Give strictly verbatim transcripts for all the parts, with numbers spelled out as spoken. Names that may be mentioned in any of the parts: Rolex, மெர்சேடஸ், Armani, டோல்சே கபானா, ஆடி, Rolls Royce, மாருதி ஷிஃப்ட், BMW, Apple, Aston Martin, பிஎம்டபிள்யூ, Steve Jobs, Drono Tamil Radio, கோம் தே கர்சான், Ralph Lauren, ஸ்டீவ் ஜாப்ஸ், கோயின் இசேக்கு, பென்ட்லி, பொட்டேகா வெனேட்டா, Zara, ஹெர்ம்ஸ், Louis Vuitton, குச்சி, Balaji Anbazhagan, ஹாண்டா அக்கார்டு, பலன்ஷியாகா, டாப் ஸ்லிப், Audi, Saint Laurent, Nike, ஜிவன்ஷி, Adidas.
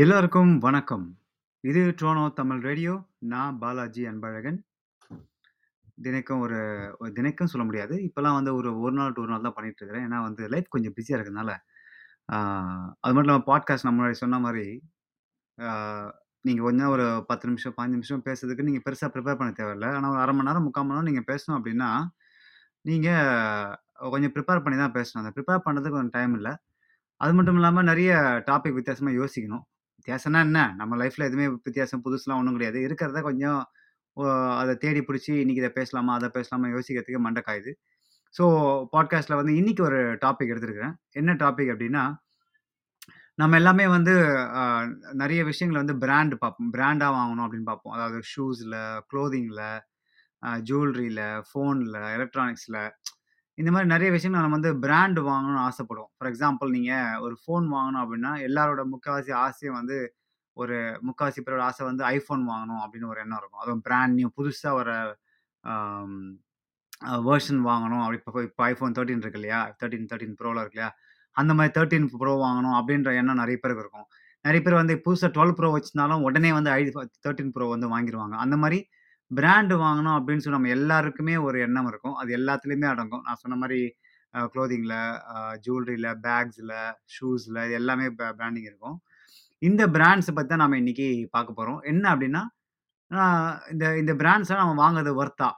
எல்லாருக்கும் வணக்கம். இது ட்ரோனோ தமிழ் ரேடியோ. நான் பாலாஜி அன்பழகன். தினைக்கும் ஒரு ஒரு தினைக்கும் சொல்ல முடியாது, இப்போலாம் வந்து ஒரு ஒரு நாள் டூ நாள் தான் பண்ணிட்டு இருக்கிறேன். ஏன்னா வந்து லைஃப் கொஞ்சம் பிஸியாக இருக்கிறதுனால ஆஹ், அது மட்டும் இல்லாமல் பாட்காஸ்ட் நம்ம முன்னாடி சொன்ன மாதிரி நீங்கள் கொஞ்சம் ஒரு பத்து நிமிஷம் பாஞ்சு நிமிஷம் பேசுறதுக்கு நீங்கள் பெருசாக ப்ரிப்பேர் பண்ண தேவையில்ல. ஆனால் ஒரு அரை மணி நேரம் முக்கால் மணி நேரம் நீங்கள் பேசணும் அப்படின்னா நீங்கள் கொஞ்சம் ப்ரிப்பேர் பண்ணி தான் பேசணும். அந்த ப்ரிப்பேர் பண்ணுறதுக்கு கொஞ்சம் டைம் இல்லை. அது மட்டும் இல்லாமல் நிறைய டாபிக் வித்தியாசமாக யோசிக்கணும். வித்தியாசம்னா என்ன, நம்ம லைஃப்பில் எதுவுமே வித்தியாசம் புதுசுலாம் ஒன்றும் கிடையாது. இருக்கிறத கொஞ்சம் ஆஹ், அதை தேடி பிடிச்சி இன்னைக்கு இதை பேசலாமா அதை பேசலாமா யோசிக்கிறதுக்கு மண்டக்காயுது. ஸோ பாட்காஸ்ட்டில் வந்து இன்னைக்கு ஒரு டாபிக் எடுத்திருக்கிறேன். என்ன டாபிக் அப்படின்னா, நம்ம எல்லாமே வந்து ஆஹ், நிறைய விஷயங்களை வந்து பிராண்ட் பார்ப்போம், பிராண்டாக வாங்கணும் அப்படின்னு பார்ப்போம். அதாவது ஷூஸில், க்ளோதிங்கில், ஜுவல்லரியில், ஃபோனில், எலக்ட்ரானிக்ஸில், இந்த மாதிரி நிறைய விஷயங்கள் நம்ம வந்து பிராண்ட் வாங்கணும்னு ஆசைப்படுவோம். ஃபார் எக்ஸாம்பிள், நீங்கள் ஒரு ஃபோன் வாங்கணும் அப்படின்னா எல்லாரோட முக்கால்வாசி ஆசையும் வந்து ஒரு முக்கால்வாசி பேரோட ஆசை வந்து ஐஃபோன் வாங்கணும் அப்படின்னு ஒரு எண்ணம் இருக்கும். அதுவும் பிராண்ட் நியூ புதுசாக ஒரு வேர்ஷன் வாங்கணும். அப்படி இப்போ இப்போ ஐஃபோன் தேர்ட்டின் இருக்கு இல்லையா, தேர்ட்டின் தேர்ட்டின் ப்ரோவில் இருக்கு இல்லையா, அந்த மாதிரி தேர்ட்டின் ப்ரோ வாங்கணும் அப்படின்ற எண்ணம் நிறைய பேருக்கு இருக்கும். நிறைய பேர் வந்து புதுசாக டுவெல் ப்ரோ வச்சுருந்தாலும் உடனே வந்து ஐ தேர்ட்டின் ப்ரோ வந்து வாங்கிடுவாங்க. அந்த மாதிரி பிராண்டு வாங்கணும் அப்படின்னு சொல்லி நம்ம எல்லாருக்குமே ஒரு எண்ணம் இருக்கும். அது எல்லாத்துலேயுமே அடங்கும். நான் சொன்ன மாதிரி க்ளோதிங்கில், ஜுவல்லரியில், பேக்ஸில், ஷூஸில், இது எல்லாமே பிராண்டிங் இருக்கும். இந்த பிராண்ட்ஸை பற்றி தான் நம்ம இன்றைக்கி பார்க்க போகிறோம். என்ன அப்படின்னா, ஆஹ், இந்த இந்த பிராண்ட்ஸை நம்ம வாங்குறது ஒர்த்தா,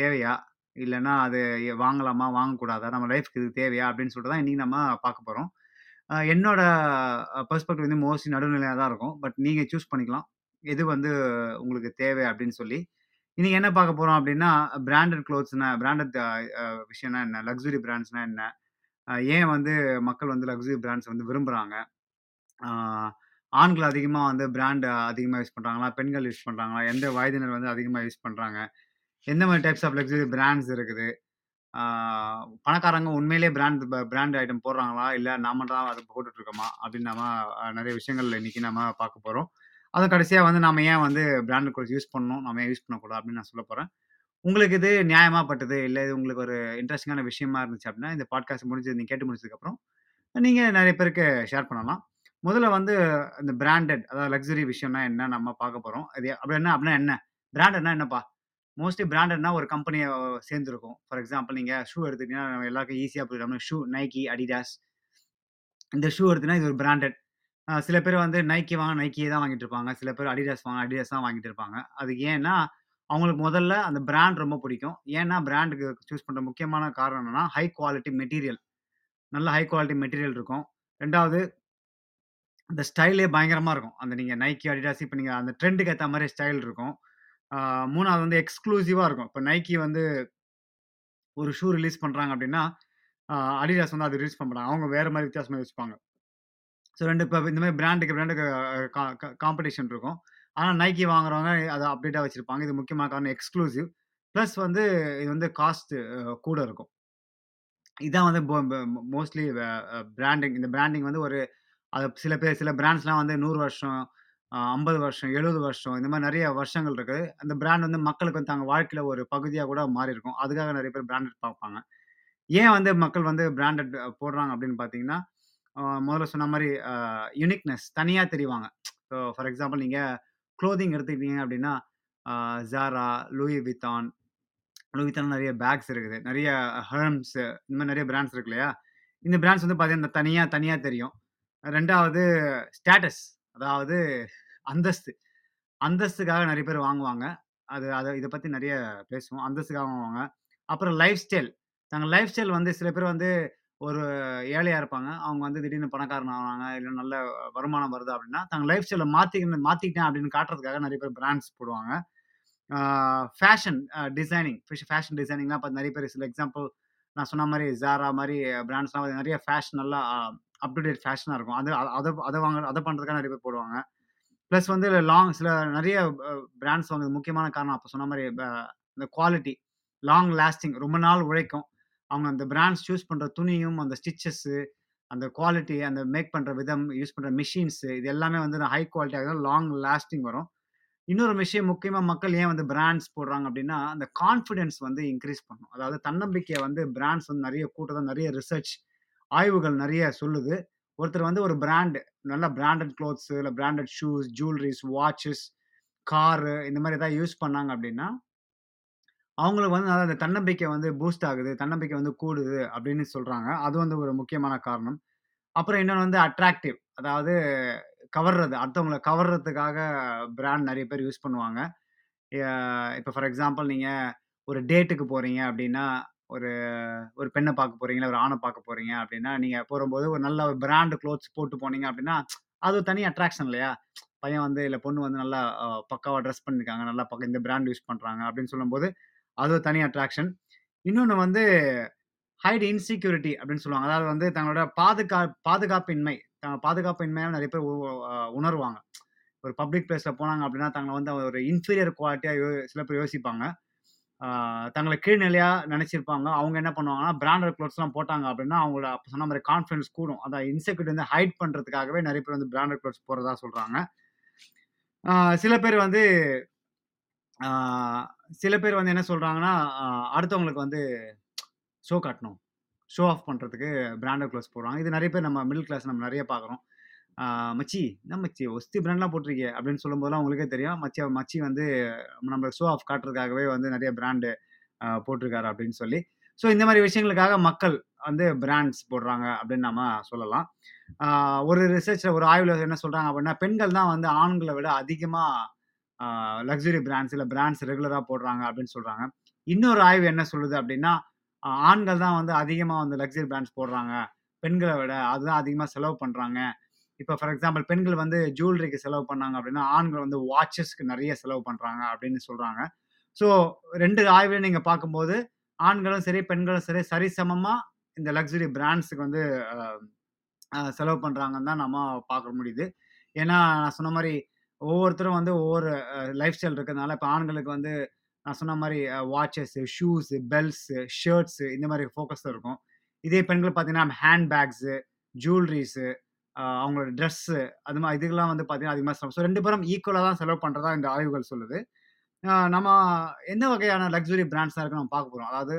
தேவையா, இல்லைன்னா அது எ- வாங்கலாமா வாங்கக்கூடாதா, நம்ம லைஃப்க்கு இது தேவையா அப்படின்னு சொல்லிட்டு தான் இன்றைக்கி நம்ம பார்க்க போகிறோம். என்னோட பெர்ஸ்பெக்டிவ் வந்து மோஸ்ட்லி நடுநிலையாக தான் இருக்கும். பட் நீங்கள் சூஸ் பண்ணிக்கலாம் எது வந்து உங்களுக்கு தேவை அப்படின்னு சொல்லி. இன்னைக்கு என்ன பார்க்க போகிறோம் அப்படின்னா, பிராண்டட் க்ளோத்ஸ்னா, பிராண்டட் விஷயம்னா என்ன, லக்ஸுரி பிராண்ட்ஸ்னா என்ன, அஹ் ஏன் வந்து மக்கள் வந்து லக்ஸுரி பிராண்ட்ஸ் வந்து விரும்புகிறாங்க, ஆண்கள் அதிகமாக வந்து பிராண்ட் அதிகமாக யூஸ் பண்ணுறாங்களா, பெண்கள் யூஸ் பண்ணுறாங்களா, எந்த வயதினர் வந்து அதிகமாக யூஸ் பண்ணுறாங்க, எந்த மாதிரி டைப்ஸ் ஆஃப் லக்ஸுரி பிராண்ட்ஸ் இருக்குது, ஆஹ், பணக்காரங்க உண்மையிலேயே பிராண்ட் பிராண்ட் ஐட்டம் போடுறாங்களா இல்லை நாம தான் அதை போட்டுட்டு இருக்கோமா அப்படின்னு நம்ம அஹ், நிறைய விஷயங்கள் இன்னைக்கு நம்ம பார்க்க போகிறோம். அது கடைசியாக வந்து நாம ஏன் வந்து பிராண்டட் க்ளோத்ஸ் யூஸ் பண்ணணும், நம்ம ஏன் யூஸ் பண்ணக்கூடாது அப்படின்னு நான் சொல்ல போகிறேன். உங்களுக்கு இது நியாயமா பட்டது இல்லை, இது உங்களுக்கு ஒரு இன்ட்ரெஸ்டிங்கான விஷயமா இருந்துச்சு அப்படின்னா இந்த பாட்காஸ்ட் முடிஞ்சு நீங்கள் கேட்டு முடிச்சதுக்கப்புறம் நீங்கள் நிறைய பேருக்கு ஷேர் பண்ணலாம். முதல்ல வந்து இந்த பிராண்டட், அதாவது லக்ஸுரி விஷயம்னா என்ன நம்ம பார்க்க போகிறோம். இது அப்படி என்ன அப்படின்னா என்ன பிராண்டட்னா என்னப்பா, மோஸ்ட்லி பிராண்டட்னா ஒரு கம்பெனியை சேர்ந்துருக்கும். ஃபார் எக்ஸாம்பிள், நீங்கள் ஷூ எடுத்துக்கிட்டீங்கன்னா நம்ம எல்லாருக்கும் ஈஸியாக போயிடும். ஷூ நைக்கி, அடிடாஸ், இந்த ஷூ எடுத்துன்னா இது ஒரு பிராண்டட். சில பேர் வந்து நைக்கி வாங்க நைக்கியே தான் வாங்கிட்டு இருப்பாங்க, சில பேர் அடிடாஸ் வாங்க அடிடாஸ் தான் வாங்கிட்டு இருப்பாங்க. அது ஏன்னா அவங்களுக்கு முதல்ல அந்த பிராண்ட் ரொம்ப பிடிக்கும். ஏன்னா பிராண்டுக்கு சூஸ் பண்ணுற முக்கியமான காரணம் என்னன்னா, ஹை குவாலிட்டி மெட்டீரியல், நல்ல ஹை குவாலிட்டி மெட்டீரியல் இருக்கும். ரெண்டாவது, அந்த ஸ்டைலே பயங்கரமாக இருக்கும். அந்த நீங்கள் நைக்கி அடிடாஸ் இப்போ நீங்கள் அந்த ட்ரெண்டுக்கு ஏற்ற மாதிரி ஸ்டைல் இருக்கும். ஆஹ், மூணாவது வந்து எக்ஸ்க்ளூசிவாக இருக்கும். இப்போ நைக்கி வந்து ஒரு ஷூ ரிலீஸ் பண்ணுறாங்க அப்படின்னா அடிடாஸ் வந்து அது ரிலீஸ் பண்ண அவங்க வேறு மாதிரி வித்தியாசமாக வச்சுப்பாங்க. ஸோ ரெண்டு இப்போ இந்த மாதிரி பிராண்டுக்கு பிராண்டுக்கு காம்படிஷன் இருக்கும். ஆனால் நைக்கி வாங்குறவங்க அதை அப்டேட்டாக வச்சுருப்பாங்க. இது முக்கியமான காரணம், எக்ஸ்க்ளூசிவ். ப்ளஸ் வந்து இது வந்து காஸ்ட் கூட இருக்கும். இதான் வந்து மோஸ்ட்லி பிராண்டிங். இந்த பிராண்டிங் வந்து ஒரு அது சில பேர் சில பிராண்ட்ஸ்லாம் வந்து நூறு வருஷம், அஹ், ஐம்பது வருஷம், எழுபது வருஷம், இந்த மாதிரி நிறைய வருஷங்கள் இருக்குது. அந்த பிராண்ட் வந்து மக்களுக்கு வந்து தங்க வாழ்க்கையில் ஒரு பகுதியாக கூட மாறி இருக்கும். அதுக்காக நிறைய பேர் பிராண்டட் பார்ப்பாங்க. ஏன் வந்து மக்கள் வந்து பிராண்டட் போடுறாங்க அப்படின்னு பார்த்தீங்கன்னா, அஹ், முதல்ல சொன்ன மாதிரி யுனிக்னஸ், தனியாக தெரிவாங்க. ஸோ ஃபார் எக்ஸாம்பிள், நீங்கள் க்ளோதிங் எடுத்துக்கிட்டீங்க அப்படின்னா ஜாரா, லூயி வித்தான், லூயி வித்தான் நிறைய பேக்ஸ் இருக்குது, நிறைய ஹெர்ம்ஸ், இந்த மாதிரி நிறைய பிராண்ட்ஸ் இருக்கு இல்லையா. இந்த பிராண்ட்ஸ் வந்து பார்த்தீங்கன்னா தனியாக தனியாக தெரியும். ரெண்டாவது ஸ்டேட்டஸ், அதாவது அந்தஸ்து. அந்தஸ்துக்காக நிறைய பேர் வாங்குவாங்க. அது அதை இதை பற்றி நிறைய பேசுவோம். அந்தஸ்துக்காக வாங்குவாங்க. அப்புறம் லைஃப் ஸ்டைல், நாங்கள் லைஃப் ஸ்டைல் வந்து சில பேர் வந்து ஒரு ஏழையாக இருப்பாங்க, அவங்க வந்து திடீர்னு பணக்காரன் ஆவாங்க, இல்லை நல்ல வருமானம் வருது அப்படின்னா தாங்க லைஃப் ஸ்டைலை மாற்றிக்கணும் மாற்றிக்கிட்டேன் அப்படின்னு காட்டுறதுக்காக நிறைய பேர் பிராண்ட்ஸ் போடுவாங்க. ஃபேஷன் டிசைனிங், ஃபேஷன் டிசைனிங்லாம் பார்த்து நிறைய பேர், சில எக்ஸாம்பிள் நான் சொன்ன மாதிரி ஜாரா மாதிரி பிராண்ட்ஸ்லாம் வந்து நிறைய ஃபேஷன் நல்லா அப் டு டேட் ஃபேஷனாக இருக்கும். அது அ- அதை அதை வாங்க அதை பண்ணுறதுக்காக நிறைய பேர் போடுவாங்க. ப்ளஸ் வந்து லாங் சில நிறைய பிராண்ட்ஸ் வந்து முக்கியமான காரணம் அப்போ சொன்ன மாதிரி ப- இந்த குவாலிட்டி, லாங் லாஸ்டிங், ரொம்ப நாள் உழைக்கும். அவங்க அந்த பிராண்ட்ஸ் சூஸ் பண்ணுற துணியும், அந்த ஸ்டிச்சஸ்ஸு, அந்த குவாலிட்டி, அந்த மேக் பண்ணுற விதம், யூஸ் பண்ணுற மிஷின்ஸு, இது எல்லாமே வந்து ஹை குவாலிட்டியாக லாங் லாஸ்டிங் வரும். இன்னொரு விஷயம் முக்கியமாக மக்கள் ஏன் வந்து பிராண்ட்ஸ் போடுறாங்க அப்படின்னா, அந்த கான்ஃபிடென்ஸ் வந்து இன்க்ரீஸ் பண்ணும். அதாவது தன்னம்பிக்கையை வந்து பிராண்ட்ஸ் வந்து நிறைய கூட்டதான், நிறைய ரிசர்ச் ஆய்வுகள் நிறைய சொல்லுது. ஒருத்தர் வந்து ஒரு பிராண்டு நல்ல பிராண்டட் க்ளோத்ஸு இல்லை branded shoes, jewelleries, watches, car, இந்த மாதிரி எதாவது யூஸ் பண்ணாங்க அப்படின்னா அவங்களுக்கு வந்து அதாவது தன்னம்பிக்கை வந்து பூஸ்ட் ஆகுது, தன்னம்பிக்கை வந்து கூடுது அப்படின்னு சொல்கிறாங்க. அது வந்து ஒரு முக்கியமான காரணம். அப்புறம் இன்னொன்று வந்து அட்ராக்டிவ், அதாவது கவர்றது, அடுத்தவங்களை கவர்றதுக்காக பிராண்ட் நிறைய பேர் யூஸ் பண்ணுவாங்க. இப்போ ஃபார் எக்ஸாம்பிள் நீங்கள் ஒரு டேட்டுக்கு போகிறீங்க அப்படின்னா, ஒரு ஒரு பெண்ணை பார்க்க போகிறீங்களா, ஒரு ஆணை பார்க்க போகிறீங்க அப்படின்னா, நீங்கள் போகும்போது ஒரு நல்ல ஒரு பிராண்டு க்ளோத்ஸ் போட்டு போனீங்க அப்படின்னா அது ஒரு தனி அட்ராக்ஷன் இல்லையா? பையன் வந்து இல்லை பொண்ணு வந்து நல்லா பக்காவாக ட்ரெஸ் பண்ணியிருக்காங்க, நல்லா பக்க இந்த பிராண்ட் யூஸ் பண்ணுறாங்க அப்படின்னு சொல்லும்போது அது ஒரு தனி அட்ராக்ஷன். இன்னொன்று வந்து ஹைட் இன்செக்யூரிட்டி அப்படின்னு சொல்லுவாங்க, அதாவது வந்து தங்களோட பாதுகா பாதுகாப்பின்மை பாதுகாப்பின்மையாக நிறைய பேர் உணர்வாங்க. ஒரு பப்ளிக் பிளேஸில் போனாங்க அப்படின்னா தங்களை வந்து ஒரு இன்ஃபீரியர் குவாலிட்டியாக யோ சில பேர் யோசிப்பாங்க, தங்களை கீழ்நிலையாக நினச்சிருப்பாங்க. அவங்க என்ன பண்ணுவாங்கன்னா பிராண்டட் க்ளோத்ஸ்லாம் போட்டாங்க அப்படின்னா அவங்களோட அப்போ சொன்ன மாதிரி கான்ஃபிடன்ஸ் கூடும். அதை இன்செக்யூரிட்டி வந்து ஹைட் பண்ணுறதுக்காகவே நிறைய பேர் வந்து பிராண்டட் க்ளோத்ஸ் போகிறதா சொல்கிறாங்க. சில பேர் வந்து சில பேர் வந்து என்ன சொல்கிறாங்கன்னா அடுத்தவங்களுக்கு வந்து ஷோ காட்டணும், ஷோ ஆஃப் பண்ணுறதுக்கு பிராண்டட் க்ளோத்ஸ் போடுறாங்க. இது நிறைய பேர் நம்ம மிடில் கிளாஸ் நம்ம நிறைய பார்க்குறோம். மச்சி என்ன மச்சி ஒஸ்தி பிராண்ட்லாம் போட்டிருக்கே அப்படின்னு சொல்லும்போதெல்லாம் அவங்களுக்கே தெரியும் மச்சி மச்சி வந்து நம்மளுக்கு ஷோ ஆஃப் காட்டுறதுக்காகவே வந்து நிறைய பிராண்டு போட்டிருக்காரு அப்படின்னு சொல்லி. ஸோ இந்த மாதிரி விஷயங்களுக்காக மக்கள் வந்து பிராண்ட்ஸ் போடுறாங்க அப்படின்னு நம்ம சொல்லலாம். ஒரு ரிசர்ச்சில் ஒரு ஆய்வில் என்ன சொல்கிறாங்க அப்படின்னா பெண்கள் தான் வந்து ஆண்களை விட அதிகமாக லக்ஸுரி பிராண்ட்ஸ் இல்லை பிராண்ட்ஸ் ரெகுலராக போடுறாங்க அப்படின்னு சொல்கிறாங்க. இன்னொரு ஆய்வு என்ன சொல்லுது அப்படின்னா ஆண்கள் தான் வந்து அதிகமாக வந்து லக்ஸரி பிராண்ட்ஸ் போடுறாங்க பெண்களை விட, அதுதான் அதிகமாக செலவு பண்ணுறாங்க. இப்போ ஃபார் எக்ஸாம்பிள் பெண்கள் வந்து ஜுவல்லரிக்கு செலவு பண்ணாங்க அப்படின்னா ஆண்கள் வந்து வாட்சஸ்க்கு நிறைய செலவு பண்ணுறாங்க அப்படின்னு சொல்கிறாங்க. ஸோ ரெண்டு ஆய்வுலையும் நீங்கள் பார்க்கும்போது ஆண்களும் சரி பெண்களும் சரி சரிசமமாக இந்த லக்ஸரி பிராண்ட்ஸுக்கு வந்து செலவு பண்ணுறாங்கன்னு தான் நம்ம பார்க்க முடியுது. ஏன்னா நான் சொன்ன மாதிரி ஒவ்வொருத்தரும் வந்து ஒவ்வொரு லைஃப் ஸ்டைல் இருக்கிறதுனால இப்போ ஆண்களுக்கு வந்து நான் சொன்ன மாதிரி வாட்சஸ்ஸு, ஷூஸு, பெல்ட்ஸு, ஷர்ட்ஸு இந்த மாதிரி ஃபோக்கஸ் இருக்கும். இதே பெண்கள் பார்த்தீங்கன்னா ஹேண்ட்பேக்ஸு, ஜுவல்லரிஸு, அவங்களோட ட்ரெஸ்ஸு அது மாதிரி இதுக்கெல்லாம் வந்து பார்த்தீங்கன்னா அதிகமாக செலவு. ஸோ ரெண்டு பேரும் ஈக்குவலாக தான் செலவு பண்ணுறதா இந்த ஆய்வுகள் சொல்லுது. நம்ம எந்த வகையான லக்ஸுரி பிராண்ட்ஸாக இருக்குன்னு நம்ம பார்க்க போகிறோம். அதாவது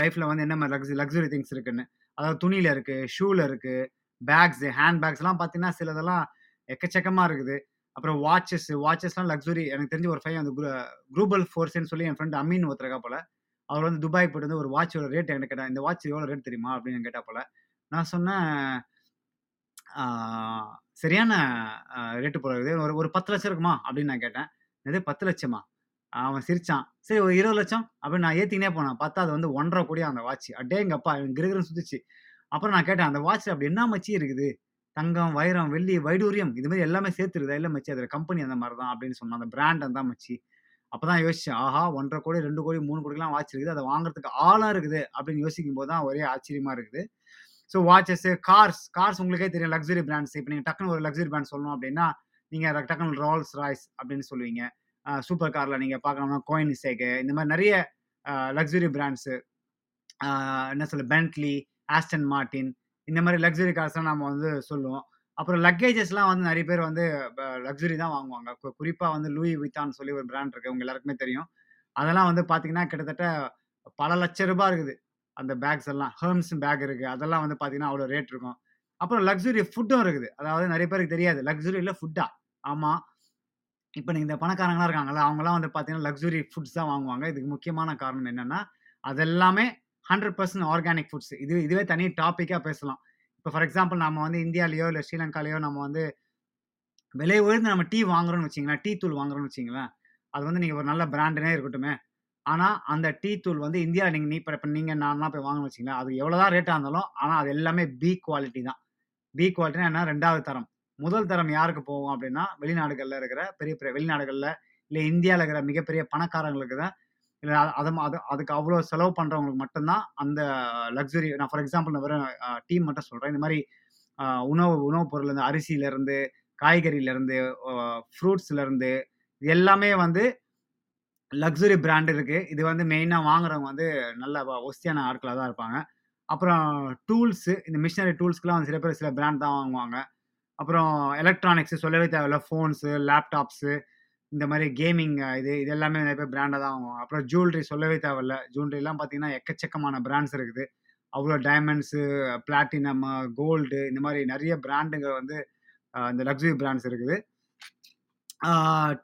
லைஃப்பில் வந்து என்ன மாதிரி லக்ஸு லக்ஸுரி திங்ஸ் இருக்குதுன்னு, அதாவது துணியில் இருக்குது, ஷூவில் இருக்குது, பேக்ஸு, ஹேண்ட் பேக்ஸ்லாம் பார்த்தீங்கன்னா சிலதெல்லாம் எக்கச்சக்கமாக இருக்குது. அப்புறம் வாட்சஸ் வாட்சஸ்லாம் லக்ஸுரி. எனக்கு தெரிஞ்ச ஒரு பையன் அந்த குரூ குரூபல் ஃபோர்ஸ்ன்னு சொல்லி என் ஃப்ரெண்ட் அமீன் ஒருத்தருக்கா போல, அவர் வந்து துபாய் போயிட்டு வந்து ஒரு வாட்சோட ரேட் எனக்கு கேட்டான், இந்த வாட்ச் எவ்வளோ ரேட் தெரியுமா அப்படின்னு கேட்டால் போல. நான் சொன்னேன் சரியான ரேட்டு போல இருக்குது, ஒரு ஒரு பத்து லட்சம் இருக்குமா அப்படின்னு நான் கேட்டேன். இது பத்து லட்சமா? அவன் சிரித்தான். சரி ஒரு இருபது லட்சம் அப்படின்னு நான் ஏற்றினே போனேன். பார்த்தா அது வந்து ஒன்றரை கோடி அந்த வாட்ச். அப்படியே எங்கள் அப்பா எனக்கு கிருகிருன்னு சுற்றிச்சு. அப்புறம் நான் கேட்டேன், அந்த வாட்சில் அப்படி என்ன மச்சி இருக்குது? தங்கம், வைரம், வெள்ளி, வைடூரியம் இதுமாதிரி எல்லாமே சேர்த்துருக்குதா? இல்லை மச்சி அதில் கம்பெனி அந்த மாதிரி தான் அப்படின்னு சொன்னான், அந்த பிராண்ட் அந்த மச்சி. அப்போ தான் யோசிச்சேன், ஆஹா ஒன்றரை கோடி ரெண்டு கோடி மூணு கோடிக்கெலாம் வாட்ச் இருக்குது, அதை வாங்குறதுக்கு ஆளாக இருக்குது அப்படின்னு யோசிக்கும் போது தான் ஒரே ஆச்சரியமாக இருக்குது. ஸோ வாட்சஸ்ஸு, கார்ஸ் கார்ஸ் உங்களுக்கே தெரியும் லக்ஸுரி பிராண்ட்ஸ். இப்போ நீங்கள் டக்குன்னு ஒரு லக்ஸுரி பிராண்ட் சொல்லணும் அப்படின்னா நீங்கள் டக்குன்னு ரோல்ஸ் ராய்ஸ் அப்படின்னு சொல்லுவீங்க. சூப்பர் காரில் நீங்கள் பார்க்கணும்னா கோயின் இசேக்கு இந்த மாதிரி நிறைய லக்ஸுரி பிராண்ட்ஸு, என்ன சொல்ல பென்ட்லி, ஆஸ்டன் மார்டின் இந்த மாதிரி லக்ஸுரி கார்ஸ்லாம் நம்ம வந்து சொல்லுவோம். அப்புறம் லக்கேஜஸ்லாம் வந்து நிறைய பேர் வந்து லக்ஸுரி தான் வாங்குவாங்க. குறிப்பாக வந்து லூயி விட்டான்னு சொல்லி ஒரு பிராண்ட் இருக்குது, உங்கள் எல்லாருக்குமே தெரியும். அதெல்லாம் வந்து பார்த்தீங்கன்னா கிட்டத்தட்ட பல லட்ச ரூபாய் இருக்குது அந்த பேக்ஸ் எல்லாம். ஹெர்ம்ஸ் பேக் இருக்குது, அதெல்லாம் வந்து பார்த்தீங்கன்னா அவ்வளோ ரேட் இருக்கும். அப்புறம் லக்ஸுரி ஃபுட்டும் இருக்குது. அதாவது நிறைய பேருக்கு தெரியாது லக்ஸுரியில் ஃபுட்டா. ஆமாம், இப்போ நீங்கள் இந்த பணக்காரங்களாம் இருக்காங்களா, அவங்களாம் வந்து பார்த்தீங்கன்னா லக்ஸுரி ஃபுட்ஸ் தான் வாங்குவாங்க. இதுக்கு முக்கியமான காரணம் என்னென்னா அதெல்லாமே ஹண்ட்ரட் பர்சன்ட் ஆர்கானிக் ஃபுட்ஸ். இது இதுவே தனி டாப்பிக்காக பேசலாம். இப்போ ஃபார் எக்ஸாம்பிள் நம்ம வந்து இந்தியாவிலையோ இல்லை ஸ்ரீலங்காலேயோ நம்ம வந்து விலை உயர்ந்து நம்ம டீ வாங்குறோன்னு வச்சிங்களேன், டீ தூள் வாங்குறோன்னு வச்சிங்களேன், அது வந்து நீங்கள் ஒரு நல்ல பிராண்டுனே இருக்கட்டுமே, ஆனால் அந்த டீ தூள் வந்து இந்தியாவில் நீங்கள் நீ இப்போ நீங்கள் நான்லாம் போய் வாங்கணும்னு வச்சிங்களேன், அது எவ்வளோ தான் ரேட்டாக இருந்தாலும் ஆனால் அது எல்லாமே பி குவாலிட்டி தான். பி குவாலிட்டினா என்ன? ரெண்டாவது தரம். முதல் தரம் யாருக்கு போகும் அப்படின்னா வெளிநாடுகளில் இருக்கிற பெரிய பெரிய வெளிநாடுகளில் இல்லை இந்தியாவில் இருக்கிற மிகப்பெரிய பணக்காரங்களுக்கு தான், இல்லை அதை அது அதுக்கு அவ்வளோ செலவு பண்ணுறவங்களுக்கு மட்டும்தான் அந்த லக்ஸுரி. நான் ஃபார் எக்ஸாம்பிள் நான் வெறும் டீம் மட்டும் சொல்கிறேன். இந்த மாதிரி உணவு உணவுப் பொருள்லேருந்து, அரிசியிலேருந்து, காய்கறியிலேருந்து, ஃப்ரூட்ஸ்லேருந்து இது எல்லாமே வந்து லக்ஸுரி பிராண்டு இருக்குது. இது வந்து மெயினாக வாங்குறவங்க வந்து நல்ல ஒஸ்தியான ஆட்களாக தான் இருப்பாங்க. அப்புறம் டூல்ஸு, இந்த மிஷினரி டூல்ஸ்க்குலாம் வந்து சில பேர் சில பிராண்ட் தான் வாங்குவாங்க. அப்புறம் எலக்ட்ரானிக்ஸு சொல்லவே தேவையில்ல, ஃபோன்ஸு, லேப்டாப்ஸு இந்த மாதிரி கேமிங் இது இது எல்லாமே நிறைய பேர் பிராண்டாக தான் வாங்குவாங்க. அப்புறம் ஜுவல்லரி சொல்லவே தேவையில்ல, ஜுவல்லரிலாம் பார்த்தீங்கன்னா எக்கச்சக்கமான பிராண்ட்ஸ் இருக்குது. அவ்வளோ டைமண்ட்ஸு, பிளாட்டினம், கோல்டு, இந்த மாதிரி நிறைய பிராண்டுங்க வந்து இந்த லக்ஸரி பிராண்ட்ஸ் இருக்குது.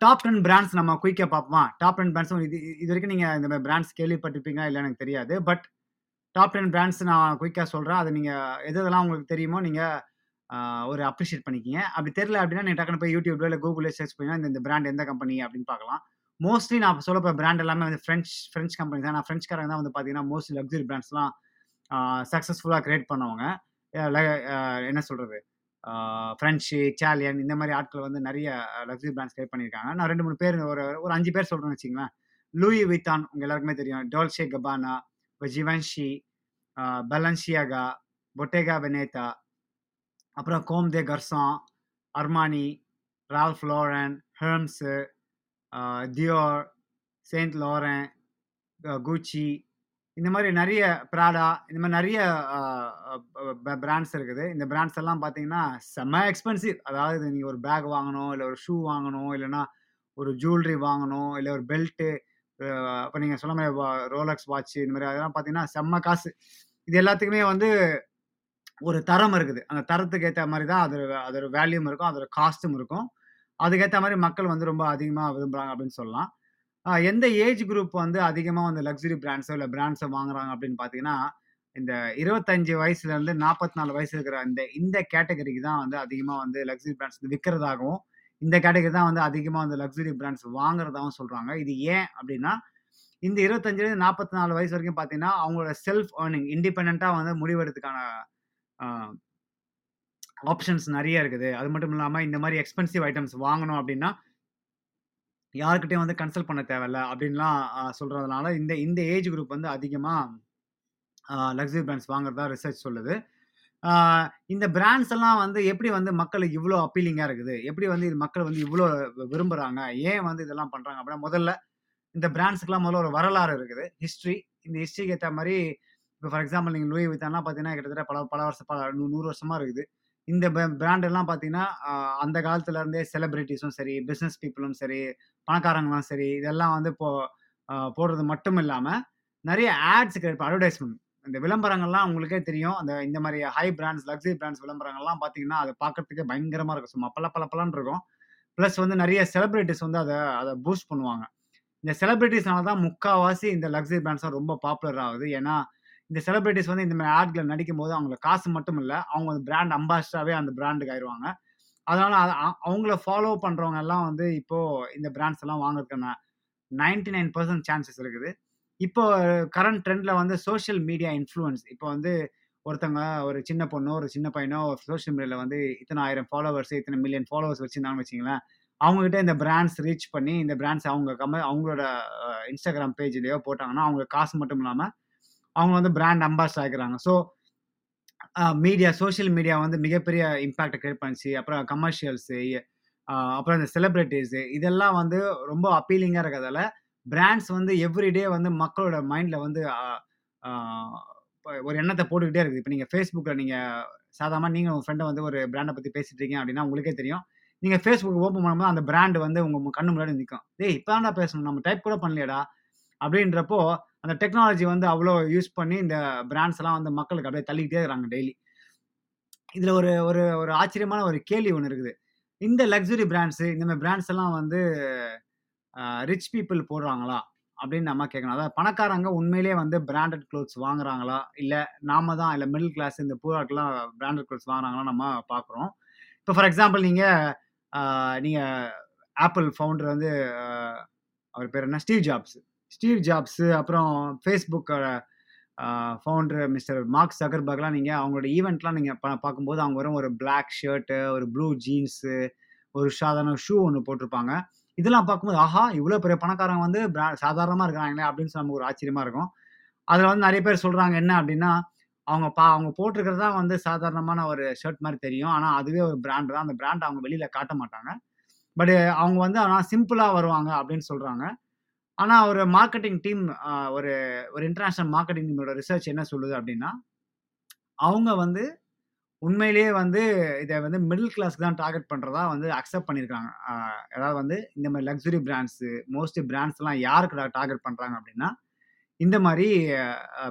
டாப் டென் பிராண்ட்ஸ் நம்ம குயிக்காக பார்ப்போமா? டாப் டென் பிராண்ட்ஸும் இது இது வரைக்கும் நீங்கள் இந்த மாதிரி பிராண்ட்ஸ் கேள்விப்பட்டிருப்பீங்களா இல்லை எனக்கு தெரியாது. பட் டாப் டென் பிராண்ட்ஸ் நான் குயிக்காக சொல்கிறேன். அது நீங்கள் எது இதெல்லாம் உங்களுக்கு தெரியுமோ நீங்கள் ஒரு அப்ரிஷியேட் பண்ணிக்கிங்க. அப்படி தெரியல அப்படின்னா நீங்கள் டக்குன்னு போய் யூடியூப்ல இல்லை கூகுளில் சர்ச் பண்ணிங்கன்னா இந்த பிராண்ட் எந்த கம்பெனி அப்படின்னு பார்க்கலாம். மோஸ்ட்லி நான் சொல்ல போகிற பிராண்ட் எல்லாமே வந்து ஃப்ரெஞ்ச் ஃப்ரெஞ்ச் கம்பெனி தான். நான் ஃப்ரெஞ்ச்காரங்க தான் வந்து பார்த்தீங்கன்னா மோஸ்ட்லி லக்ஸரி பிராண்ட்ஸ்லாம் சக்ஸஸ்ஃபுல்லாக க்ரியேட் பண்ணவங்க. என்ன சொல்கிறது, ஃப்ரெஞ்சு, இட்டாலியன், இந்த மாதிரி ஆட்கள் வந்து நிறைய லக்ஸரி பிராண்ட்ஸ் க்ரியேட் பண்ணியிருக்காங்க. நான் ரெண்டு மூணு பேர், ஒரு ஒரு அஞ்சு பேர் சொல்கிறேன்னு வச்சிங்களேன். லூயி வித்தான் உங்கள் எல்லாருக்குமே தெரியும். டோல்சே கபானா, ஜிவன்ஷி, பலன்ஷியாகா, பொட்டேகா வெனேட்டா, அப்புறம் கோம் தே கர்சான், Armani, Ralph Lauren, Hermes, Dior, Saint Laurent, குச்சி, இந்த மாதிரி நிறைய ப்ராடா, இந்த மாதிரி நிறைய பிராண்ட்ஸ் இருக்குது. இந்த பிராண்ட்ஸ் எல்லாம் பார்த்தீங்கன்னா செம்ம எக்ஸ்பென்சிவ். அதாவது நீங்கள் ஒரு பேக் வாங்கணும், இல்லை ஒரு ஷூ வாங்கணும், இல்லைன்னா ஒரு ஜுவல்லரி வாங்கணும், இல்லை ஒரு பெல்ட்டு, இப்போ நீங்கள் சொன்ன மாதிரி ரோலக்ஸ் வாட்ச், இந்த மாதிரி அதெல்லாம் பார்த்தீங்கன்னா செம்ம காசு. இது எல்லாத்துக்குமே வந்து ஒரு தரம் இருக்குது. அந்த தரத்துக்கு ஏற்ற மாதிரி தான் அது அதோட வேல்யூம் இருக்கும், அதோட காஸ்ட்டும் இருக்கும். அதுக்கேற்ற மாதிரி மக்கள் வந்து ரொம்ப அதிகமாக விரும்புகிறாங்க அப்படின்னு சொல்லலாம். எந்த ஏஜ் குரூப் வந்து அதிகமாக வந்து லக்ஸரி பிராண்ட்ஸோ இல்லை பிராண்ட்ஸோ வாங்குறாங்க அப்படின்னு பார்த்தீங்கன்னா இந்த இருபத்தஞ்சு வயசுலேருந்து நாற்பத்தி நாலு வயசு இருக்கிற இந்த இந்த கேட்டகரிக்கு தான் வந்து அதிகமாக வந்து லக்ஸரி பிராண்ட்ஸ் வந்து விற்கிறதாகவும் இந்த கேட்டகரி தான் வந்து அதிகமாக வந்து லக்ஸரி பிராண்ட்ஸ் வாங்குறதாகவும் சொல்கிறாங்க. இது ஏன் அப்படின்னா இந்த இருபத்தஞ்சிலேருந்து நாற்பத்தி நாலு வயசு வரைக்கும் பார்த்தீங்கன்னா அவங்களோட செல்ஃப் ஏர்னிங், இண்டிபெண்ட்டாக வந்து முடிவெடுத்துக்கான ஆப்ஷன்ஸ் நிறைய இருக்குது. அது மட்டும் இல்லாமல் இந்த மாதிரி எக்ஸ்பென்சிவ் ஐட்டம்ஸ் வாங்கணும் அப்படின்னா யாருக்கிட்டையும் வந்து கன்சல்ட் பண்ண தேவையில்ல அப்படின்லாம் சொல்கிறதுனால இந்த இந்த ஏஜ் குரூப் வந்து அதிகமாக லக்ஸரி பிராண்ட்ஸ் வாங்குறதா ரிசர்ச் சொல்லுது. இந்த பிராண்ட்ஸ் எல்லாம் வந்து எப்படி வந்து மக்களுக்கு இவ்வளோ அப்பீலிங்காக இருக்குது, எப்படி வந்து இது மக்கள் வந்து இவ்வளோ விரும்புகிறாங்க, ஏன் வந்து இதெல்லாம் பண்ணுறாங்க அப்படின்னா முதல்ல இந்த பிராண்ட்ஸுக்கெல்லாம் முதல்ல ஒரு வரலாறு இருக்குது, ஹிஸ்ட்ரி. இந்த ஹிஸ்ட்ரிக்கு ஏற்ற மாதிரி இப்போ ஃபார் எக்ஸாம்பிள் நீங்கள் லூயி வித்தான்லாம் பார்த்தீங்கன்னா கிட்டத்தட்ட பல பல வருஷம் பல நூறு வருஷமாக இருக்குது. இந்த பிராண்டெல்லாம் பார்த்தீங்கன்னா அந்த காலத்துலேருந்தே செலிபிரிட்டிஸும் சரி, பிஸ்னஸ் பீப்புளும் சரி, பணக்காரங்களும் சரி, இதெல்லாம் வந்து இப்போ போடுறது மட்டும் இல்லாமல் நிறைய ஆட்ஸ் கிடைப்ப அட்வர்டைஸ்மெண்ட், இந்த விளம்பரங்கள்லாம் உங்களுக்கே தெரியும். அந்த இந்த மாதிரி ஹை பிராண்ட்ஸ், லக்ஸரி பிராண்ட்ஸ் விளம்பரங்கள்லாம் பார்த்தீங்கன்னா அதை பார்க்குறதுக்கே பயங்கரமாக இருக்கும், சும்மா பல பல பலன்னு இருக்கும். ப்ளஸ் வந்து நிறைய செலிபிரிட்டிஸ் வந்து அதை அதை பூஸ்ட் பண்ணுவாங்க. இந்த செலிபிரிட்டிஸ்னால தான் முக்கால்வாசி இந்த லக்ஸரி பிராண்ட்ஸ்லாம் ரொம்ப பாப்புலர் ஆகுது. ஏன்னா இந்த செலிபிரிட்டிஸ் வந்து இந்த மாதிரி ஆட்களை நடிக்கும் போது அவங்கள காசு மட்டும் இல்லை, அவங்க அந்த பிராண்ட் அம்பாசிடராகவே அந்த பிராண்டுக்கு ஆயிடுவாங்க. அதனால அவங்கள ஃபாலோ பண்ணுறவங்க எல்லாம் வந்து இப்போது இந்த பிராண்ட்ஸ் எல்லாம் வாங்குறதுக்கான நைன்டி நைன் பர்சன்ட் சான்சஸ் இருக்குது. இப்போ கரண்ட் ட்ரெண்டில் வந்து சோஷியல் மீடியா இன்ஃப்ளூயன்ஸ், இப்போ வந்து ஒருத்தவங்க ஒரு சின்ன பொண்ணோ ஒரு சின்ன பையனோ சோஷியல் மீடியாவில் வந்து இத்தனை ஆயிரம் ஃபாலோவர்ஸ், இத்தனை மில்லியன் ஃபாலோவர்ஸ் வச்சுருந்தாங்கன்னு வச்சிங்களேன், அவங்ககிட்ட இந்த பிராண்ட்ஸ் ரீச் பண்ணி இந்த பிராண்ட்ஸ் அவங்க கம்ம அவங்களோட இன்ஸ்டாகிராம் பேஜ்லேயோ போட்டாங்கன்னா அவங்க காசு மட்டும் இல்லாமல் அவங்க வந்து பிராண்ட் அம்பாசிடர் ஆகிக்கிறாங்க. ஸோ மீடியா, சோஷியல் மீடியா வந்து மிகப்பெரிய இம்பேக்டை கிரியேட் பண்ணிச்சு. அப்புறம் கமர்ஷியல்ஸு, அப்புறம் இந்த செலிப்ரிட்டிஸு, இதெல்லாம் வந்து ரொம்ப அப்பீலிங்காக இருக்கிறதால பிராண்ட்ஸ் வந்து எவ்ரிடே வந்து மக்களோட மைண்டில் வந்து ஒரு எண்ணத்தை போட்டுக்கிட்டே இருக்குது. இப்போ நீங்கள் ஃபேஸ்புக்கில் நீங்கள் சாதாரணமாக நீங்கள் உங்கள் ஃப்ரெண்டை வந்து ஒரு பிராண்டை பற்றி பேசிகிட்டு இருக்கீங்க அப்படின்னா உங்களுக்கே தெரியும், நீங்கள் ஃபேஸ்புக் ஓப்பன் பண்ணும்போது அந்த பிராண்டு வந்து உங்கள் கண்ணு முன்னாடி நிற்கும். டேய் இப்போ தான்டா பேசணும், நம்ம டைப் கூட பண்ணலையடா அப்படின்றப்போ அந்த டெக்னாலஜி வந்து அவ்வளோ யூஸ் பண்ணி இந்த பிராண்ட்ஸ் எல்லாம் வந்து மக்களுக்கு அப்படியே தள்ளிக்கிட்டே இருக்கிறாங்க டெய்லி. இதில் ஒரு ஒரு ஒரு ஆச்சரியமான ஒரு கேள்வி ஒன்று இருக்குது. இந்த லக்ஸரி பிராண்ட்ஸு, இந்த மாதிரி பிராண்ட்ஸ் எல்லாம் வந்து ரிச் பீப்புள் போடுறாங்களா அப்படின்னு நம்ம கேட்கணும். அதாவது பணக்காரங்க உண்மையிலே வந்து பிராண்டட் க்ளோத்ஸ் வாங்குறாங்களா, இல்லை நாம தான், இல்லை மிடில் கிளாஸ், இந்த பூராக்கெல்லாம் பிராண்டட் க்ளோத்ஸ் வாங்குறாங்களான்னு நம்ம பார்க்குறோம். இப்போ ஃபார் எக்ஸாம்பிள் நீங்கள் நீங்கள் ஆப்பிள் ஃபவுண்டர் வந்து அவர் பேர் என்ன, ஸ்டீவ் ஜாப்ஸ் ஸ்டீவ் ஜாப்ஸு அப்புறம் ஃபேஸ்புக்கோட ஃபவுண்டர் மிஸ்டர் மார்க் சக்கர்பர்க்லாம் நீங்கள் அவங்களோட ஈவெண்ட்லாம் நீங்கள் பா பார்க்கும்போது அவங்க வரும் ஒரு பிளாக் ஷர்ட்டு, ஒரு ப்ளூ ஜீன்ஸு, ஒரு சாதாரண ஷூ ஒன்று போட்டிருப்பாங்க. இதெல்லாம் பார்க்கும்போது ஆஹா இவ்வளோ பெரிய பணக்காரங்க வந்து பிரா சாதாரணமாக இருக்கிறாங்களே அப்படின்னு சொல்லி நமக்கு ஒரு ஆச்சரியமாக இருக்கும். அதில் வந்து நிறைய பேர் சொல்கிறாங்க என்ன அப்படின்னா அவங்க பா அவங்க போட்டிருக்கிறது தான் வந்து சாதாரணமான ஒரு ஷர்ட் மாதிரி தெரியும், ஆனால் அதுவே ஒரு பிராண்டு தான். அந்த பிராண்டை அவங்க வெளியில் காட்ட மாட்டாங்க, பட் அவங்க வந்து ஆனால் சிம்பிளாக வருவாங்க அப்படின்னு சொல்கிறாங்க. ஆனால் ஒரு மார்க்கெட்டிங் டீம், ஒரு ஒரு இன்டர்நேஷ்னல் மார்க்கெட்டிங் டீமோட ரிசர்ச் என்ன சொல்லுது அப்படின்னா அவங்க வந்து உண்மையிலேயே வந்து இதை வந்து மிடில் கிளாஸ்க்கு தான் டார்கெட் பண்ணுறதா வந்து அக்செப்ட் பண்ணியிருக்காங்க. அதாவது வந்து இந்த மாதிரி லக்ஸரி பிராண்ட்ஸு, மோஸ்ட்லி பிராண்ட்ஸ்லாம் யாருக்கு டார்கெட் பண்ணுறாங்க அப்படின்னா இந்த மாதிரி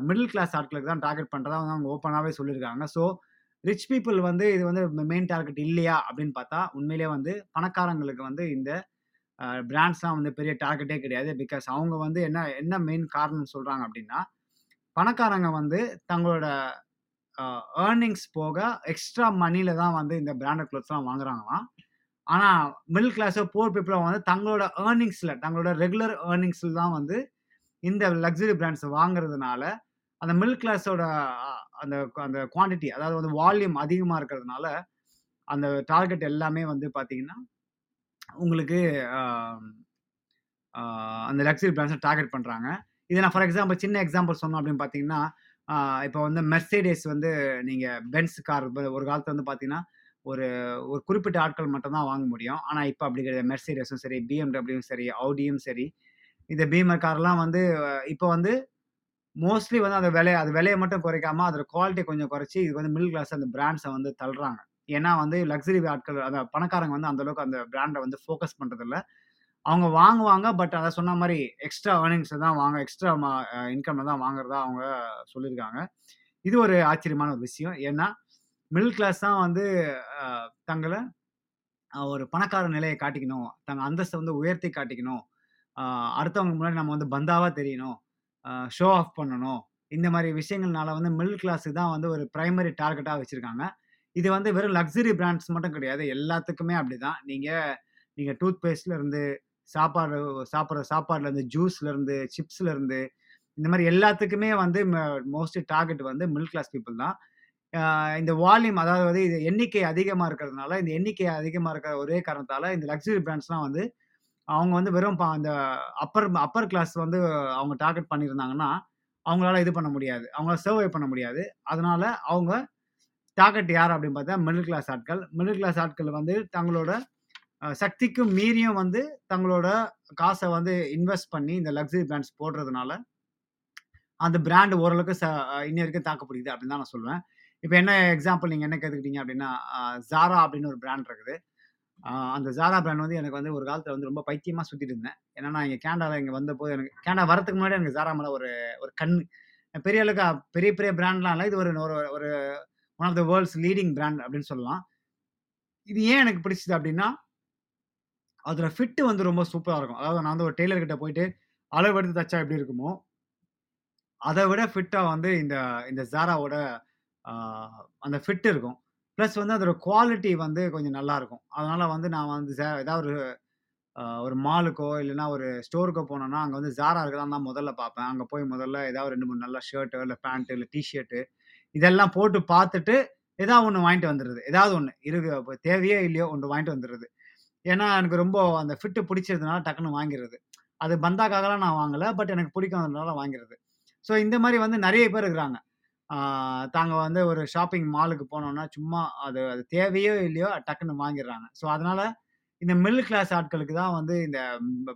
மிடில் கிளாஸ் ஆட்களுக்கு தான் டார்கெட் பண்ணுறதா வந்து அவங்க ஓப்பனாகவே சொல்லியிருக்காங்க. ஸோ ரிச் பீப்புள் வந்து இது வந்து மெயின் டார்கெட் இல்லையா அப்படின்னு பார்த்தா உண்மையிலே வந்து பணக்காரங்களுக்கு வந்து இந்த பிராண்ட்ஸ்லாம் வந்து பெரிய டார்கெட்டே கிடையாது. பிகாஸ் அவங்க வந்து என்ன என்ன மெயின் காரணம் சொல்கிறாங்க அப்படின்னா, பணக்காரங்க வந்து தங்களோட ஏர்னிங்ஸ் போக எக்ஸ்ட்ரா மணியில் தான் வந்து இந்த பிராண்டட் க்ளோத்ஸ்லாம் வாங்குறாங்களாம். ஆனால் மிடில் கிளாஸோ போர் பீப்புளாக வந்து தங்களோட ஏர்னிங்ஸில் தங்களோட ரெகுலர் ஏர்னிங்ஸில் தான் வந்து இந்த லக்ஸரி பிராண்ட்ஸை வாங்குறதுனால அந்த மிடில் கிளாஸோட அந்த அந்த குவான்டிட்டி, அதாவது வந்து வால்யூம் அதிகமாக இருக்கிறதுனால அந்த டார்கெட் எல்லாமே வந்து பார்த்தீங்கன்னா உங்களுக்கு அந்த லக்ஸரி பிராண்ட்ஸை டார்கெட் பண்ணுறாங்க. இதை நான் ஃபார் எக்ஸாம்பிள் சின்ன எக்ஸாம்பிள் சொன்னோம் அப்படின்னு பார்த்தீங்கன்னா, இப்போ வந்து மெர்சேடஸ் வந்து நீங்கள் பென்ஸ் கார் ஒரு காலத்தில் வந்து பார்த்தீங்கன்னா ஒரு ஒரு குறிப்பிட்ட ஆட்கள் மட்டும்தான் வாங்க முடியும். ஆனால் இப்போ அப்படி கிடையாது. மெர்சேடஸும் சரி, பிஎம்டபிள்யூவும் சரி, ஆடியும் சரி, இந்த பீமர் கார்லாம் வந்து இப்போ வந்து மோஸ்ட்லி வந்து அந்த விலையை அது விலையை மட்டும் குறைக்காமல் அதோட குவாலிட்டி கொஞ்சம் குறைச்சி இதுக்கு வந்து மிடில் கிளாஸ் அந்த பிராண்ட்ஸை வந்து தள்ளுறாங்க. ஏன்னா வந்து லக்ஸரி ஆட்கள் அந்த பணக்காரங்க வந்து அந்தளவுக்கு அந்த பிராண்டை வந்து ஃபோக்கஸ் பண்ணுறதில்ல. அவங்க வாங்குவாங்க, பட் அதை சொன்ன மாதிரி எக்ஸ்ட்ரா ஏர்னிங்ஸை தான் வாங்க எக்ஸ்ட்ரா இன்கம்ல தான் வாங்குறதா அவங்க சொல்லியிருக்காங்க. இது ஒரு ஆச்சரியமான ஒரு விஷயம். ஏன்னா மிடில் கிளாஸ் தான் வந்து தங்களை ஒரு பணக்கார நிலையை காட்டிக்கணும், தங்க அந்தஸ்தை வந்து உயர்த்தி காட்டிக்கணும், அடுத்தவங்க முன்னாடி நம்ம வந்து பந்தாவாக தெரியணும், ஷோ ஆஃப் பண்ணணும், இந்த மாதிரி விஷயங்கள்னால வந்து மிடில் கிளாஸுக்கு தான் வந்து ஒரு ப்ரைமரி டார்கெட்டாக வச்சுருக்காங்க. இது வந்து வெறும் லக்ஸரி பிராண்ட்ஸ் மட்டும் கிடையாது, எல்லாத்துக்குமே அப்படி தான். நீங்கள் நீங்கள் டூத் பேஸ்ட்லேருந்து சாப்பாடு சாப்பிட்ற சாப்பாடுலேருந்து ஜூஸ்லேருந்து சிப்ஸ்லேருந்து இந்த மாதிரி எல்லாத்துக்குமே வந்து மோஸ்ட்லி டார்கெட் வந்து மிடில் கிளாஸ் பீப்புள் தான். இந்த வால்யூம், அதாவது வந்து இது எண்ணிக்கை அதிகமாக இருக்கிறதுனால, இந்த எண்ணிக்கை அதிகமாக இருக்கிற ஒரே காரணத்தால் இந்த லக்ஸரி பிராண்ட்ஸ்லாம் வந்து அவங்க வந்து வெறும் அந்த அப்பர் அப்பர் கிளாஸ் வந்து அவங்க டார்கெட் பண்ணியிருந்தாங்கன்னா அவங்களால இது பண்ண முடியாது, அவங்களால சர்வை பண்ண முடியாது. அதனால அவங்க டார்கெட் யார் அப்படின்னு பார்த்தா மிடில் கிளாஸ் ஆட்கள். மிடில் கிளாஸ் ஆட்கள் வந்து தங்களோட சக்திக்கும் மீறியும் வந்து தங்களோட காசை வந்து இன்வெஸ்ட் பண்ணி இந்த லக்ஸரி பிராண்ட்ஸ் போடுறதுனால அந்த பிராண்டு ஓரளவுக்கு ச இன்ன வரைக்கும் தாக்கு பிடிக்குது அப்படின்னு தான் நான் சொல்லுவேன். இப்போ என்ன எக்ஸாம்பிள் நீங்கள் என்ன கற்றுக்கிட்டீங்க அப்படின்னா, ஜாரா அப்படின்னு ஒரு பிராண்ட் இருக்குது. அந்த ஜாரா பிராண்ட் வந்து எனக்கு வந்து ஒரு காலத்தில் வந்து ரொம்ப பைத்தியமாக சுற்றிட்டு இருந்தேன். ஏன்னா நான் இங்கே கேனடாவில் இங்கே வந்த போது எனக்கு கேனடா வரதுக்கு முன்னாடி எனக்கு ஜாரா மேலே ஒரு ஒரு கண் பெரிய அளவுக்கு பெரிய பெரிய பிராண்ட்லாம் இல்லை, இது ஒரு ஒரு one of the world's leading brand அப்படின்னு சொல்லலாம். இது ஏன் எனக்கு பிடிச்சது அப்படின்னா அதோட ஃபிட்டு வந்து ரொம்ப சூப்பராக இருக்கும். அதாவது நான் வந்து ஒரு டெய்லர்கிட்ட போயிட்டு அளவு எடுத்து தைச்சா எப்படி இருக்குமோ அதை விட ஃபிட்டாக வந்து இந்த இந்த ஜாராவோட அந்த ஃபிட் இருக்கும். ப்ளஸ் வந்து அதோட குவாலிட்டி வந்து கொஞ்சம் நல்லாயிருக்கும். அதனால் வந்து நான் வந்து ஜ ஏதாவது ஒரு ஒரு மாலுக்கோ இல்லைன்னா ஒரு ஸ்டோருக்கோ போனோன்னா அங்கே வந்து ஜாரா இருக்குதான் நான் முதல்ல பார்ப்பேன். அங்கே போய் முதல்ல ஏதாவது ரெண்டு மூணு நல்லா ஷர்ட்டு இல்லை பேண்ட்டு இல்லை டிஷர்ட்டு இதெல்லாம் போட்டு பார்த்துட்டு ஏதாவது ஒன்று வாங்கிட்டு வந்துடுது. ஏதாவது ஒன்று இருக்கு தேவையோ இல்லையோ ஒன்று வாங்கிட்டு வந்துடுது. ஏன்னா எனக்கு ரொம்ப அந்த ஃபிட்டு பிடிச்சிருந்தனால டக்குன்னு வாங்கிடுது. அது பந்தாக்காகலாம் நான் வாங்கலை, பட் எனக்கு பிடிக்காததுனால வாங்கிடுது. ஸோ இந்த மாதிரி வந்து நிறைய பேர் இருக்கிறாங்க. தாங்க வந்து ஒரு ஷாப்பிங் மாலுக்கு போனோன்னா சும்மா அது அது தேவையோ இல்லையோ டக்குன்னு வாங்கிடுறாங்க. ஸோ அதனால் இந்த மிடில் கிளாஸ் ஆட்களுக்கு தான் வந்து இந்த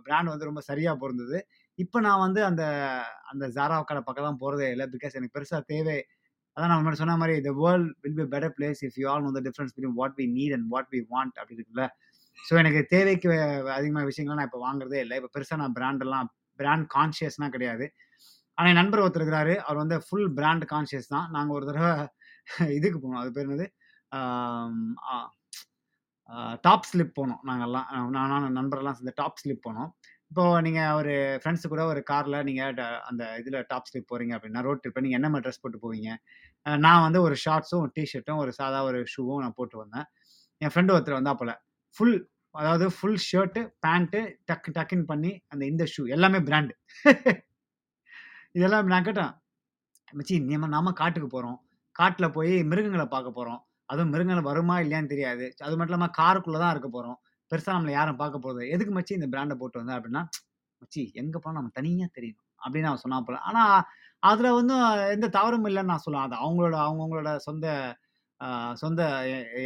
பிராண்ட் வந்து ரொம்ப சரியாக பொருந்தது. இப்போ நான் வந்து அந்த அந்த ஜாரா கடை பக்கம் தான் போகிறதே இல்லை. பிகாஸ் எனக்கு பெருசாக தேவை. அதான் நான் முன்னாடி சொன்ன மாதிரி இந்த world will be better place if you all know the difference between what we need and what we want அப்படி இருக்குல்ல. ஸோ எனக்கு தேவைக்கு அதிகமாக விஷயங்கள்லாம் நான் இப்போ வாங்குறதே இல்லை. இப்போ பெருசாக நான் பிராண்டெல்லாம் பிராண்ட் கான்ஷியஸ்னால் கிடையாது. ஆனால் என் நண்பர் ஒருத்தர் இருக்கிறாரு, அவர் வந்து ஃபுல் பிராண்ட் கான்ஷியஸ் தான். நாங்கள் ஒரு தடவை இதுக்கு போனோம், அது பேர் என்னது டாப் ஸ்லிப் போனோம். நாங்கள்லாம் நான் நண்பரெல்லாம் சேர்ந்து டாப் ஸ்லிப் போனோம். இப்போது நீங்கள் ஒரு ஃப்ரெண்ட்ஸு கூட ஒரு காரில் நீங்கள் அந்த இதில் டாப் ஸ்லிப் போகிறீங்க அப்படின்னா ரோட் ட்ரிப்பை நீங்கள் என்ன மாதிரி ட்ரெஸ் போட்டு போவீங்க? நான் வந்து ஒரு ஷார்ட்ஸும் ஒரு டிஷர்ட்டும் ஒரு சாதா ஒரு ஷூவும் நான் போட்டு வந்தேன். என் ஃப்ரெண்டு ஒருத்தர் வந்தால் போல் ஃபுல் அதாவது ஃபுல் ஷர்ட்டு பேண்ட்டு டக்கு டக்குன்னு பண்ணி அந்த இந்த ஷூ எல்லாமே பிராண்டு. இதெல்லாம் நான் கேட்டேன், மச்சி நம்ம நாம காட்டுக்கு போகிறோம், காட்டில் போய் மிருகங்களை பார்க்க போகிறோம், அதுவும் மிருகங்களை வருமா இல்லையான்னு தெரியாது, அது மட்டும் இல்லாமல் காருக்குள்ளே தான் இருக்க போகிறோம், பெருசாக நம்மளை யாரும் பார்க்க போகிறது, எதுக்கு மச்சி இந்த பிராண்டை போட்டு வந்தேன் அப்படின்னா, மச்சி எங்கே போனால் நம்ம தனியாக தெரியணும் அப்படின்னு அவன் சொன்னா போல. ஆனால் அதில் வந்து எந்த தவறும் இல்லைன்னு நான் சொல்லுவேன். அது அவங்களோட அவங்கவுங்களோட சொந்த சொந்த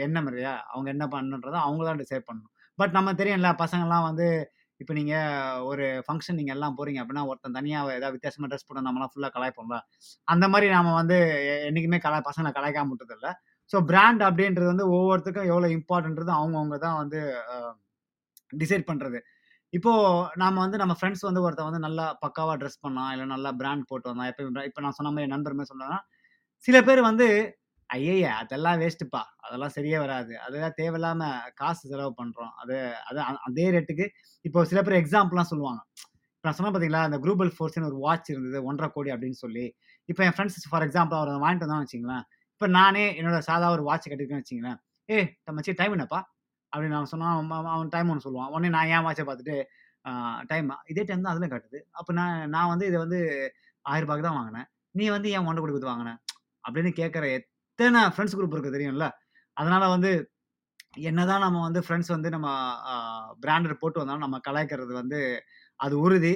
எண்ணம் இல்லையா, அவங்க என்ன பண்ணுன்றதை அவங்க தான் டிசைட் பண்ணணும். பட் நம்ம தெரியும்ல, பசங்கள்லாம் வந்து இப்போ நீங்கள் ஒரு ஃபங்க்ஷன் நீங்கள் எல்லாம் போகிறீங்க அப்படின்னா ஒருத்தன் தனியாக ஏதாவது வித்தியாசமாக ட்ரெஸ் போட்டு நம்மளாம் ஃபுல்லாக கலாய்ப்போம்ல. அந்த மாதிரி நாம் வந்து என்றைக்குமே கலா பசங்களை கலாய்க்காம விட்டதில்லை. ஸோ பிராண்ட் அப்படின்றது வந்து ஒவ்வொருத்துக்கும் எவ்வளோ இம்பார்ட்டன்றது அவங்கவுங்க தான் வந்து டிசைட் பண்ணுறது. இப்போ நாம வந்து நம்ம ஃப்ரெண்ட்ஸ் வந்து ஒருத்தன் வந்து நல்லா பக்காவா ட்ரெஸ் பண்ணா இல்லை நல்லா பிராண்ட் போட்டு வந்தான், எப்போ இப்போ நான் சொன்ன மாதிரி நண்பருமே சொன்னா, சில பேர் வந்து ஐயய்யா அதெல்லாம் வேஸ்ட்டுப்பா, அதெல்லாம் சரியே வராது, அதெல்லாம் தேவையில்லாம காசு செலவு பண்றோம், அது அது அதே ரேட்டுக்கு. இப்போ சில பேர் எக்ஸாம்பிள்லாம் சொல்லுவாங்க, இப்போ நான் சொன்ன பார்த்தீங்களா அந்த குரூபல் ஃபோர்ஸ்ன்னு ஒரு வாட்ச் இருந்தது ஒன்றரை கோடி அப்படின்னு சொல்லி, இப்போ என் ஃப்ரெண்ட்ஸ் ஃபார் எக்ஸாம்பிள் அவர் வாங்கிட்டு வந்தான்னு வச்சுங்களேன், இப்போ நானே என்னோட சாதா ஒரு வாட்ச் கட்டிருக்கேன்னு வச்சுங்களேன், ஏ தம்பி டைம் என்னப்பா அப்படின்னு நான் சொன்னான், அவன் டைம் ஒன்று சொல்லுவான், உடனே நான் ஏன் வாட்சை பார்த்துட்டு டைம் இதே டைம் தான் அதில் காட்டுது, அப்போ நான் நான் வந்து இதை வந்து ஆயிரம் ரூபாய்க்கு தான் வாங்கினேன், நீ வந்து ஏன் ஒன்றரை கோடி கொடுத்து வாங்கினேன் அப்படின்னு கேட்குற எத்தனை ஃப்ரெண்ட்ஸ் குரூப் இருக்குது தெரியும்ல. அதனால் வந்து என்னதான் நம்ம வந்து ஃப்ரெண்ட்ஸ் வந்து நம்ம பிராண்டட் போட்டு வந்தாலும் நம்ம கலாய்க்கிறது வந்து அது உறுதி.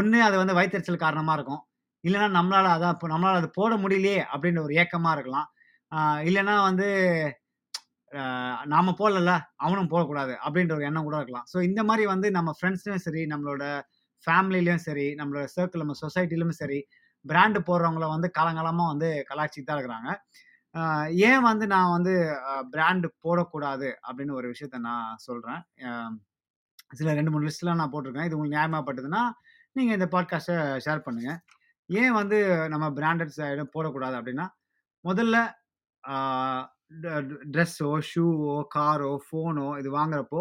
ஒன்று அது வந்து வயிற்றுச்சல் காரணமாக இருக்கும், இல்லைன்னா நம்மளால் அதான் இப்போ நம்மளால் அது போட முடியலையே அப்படின்ற ஒரு ஏக்கமாக இருக்கலாம், இல்லைன்னா வந்து நாம போடல அவனும் போடக்கூடாது அப்படின்ற ஒரு எண்ணம் கூட இருக்கலாம். ஸோ இந்த மாதிரி வந்து நம்ம ஃப்ரெண்ட்ஸ்லையும் சரி, நம்மளோட ஃபேமிலிலையும் சரி, நம்மளோட சர்க்கிள் நம்ம சொசைட்டிலையும் சரி, பிராண்டு போடுறவங்கள வந்து காலங்காலமாக வந்து கலாய்ச்சிட்டு தான் இருக்கிறாங்க. ஏன் வந்து நான் வந்து பிராண்டு போடக்கூடாது அப்படின்னு ஒரு விஷயத்த நான் சொல்கிறேன். சில ரெண்டு மூணு லிஸ்ட்லாம் நான் போட்டிருக்கேன், இது உங்களுக்கு நியாயமாகப்பட்டதுன்னா நீங்கள் இந்த பாட்காஸ்ட்டை ஷேர் பண்ணுங்கள். ஏன் வந்து நம்ம பிராண்டட் சைடும் போடக்கூடாது அப்படின்னா, முதல்ல ட்ரெஸ்ஸோ ஷூவோ காரோ ஃபோனோ இது வாங்குறப்போ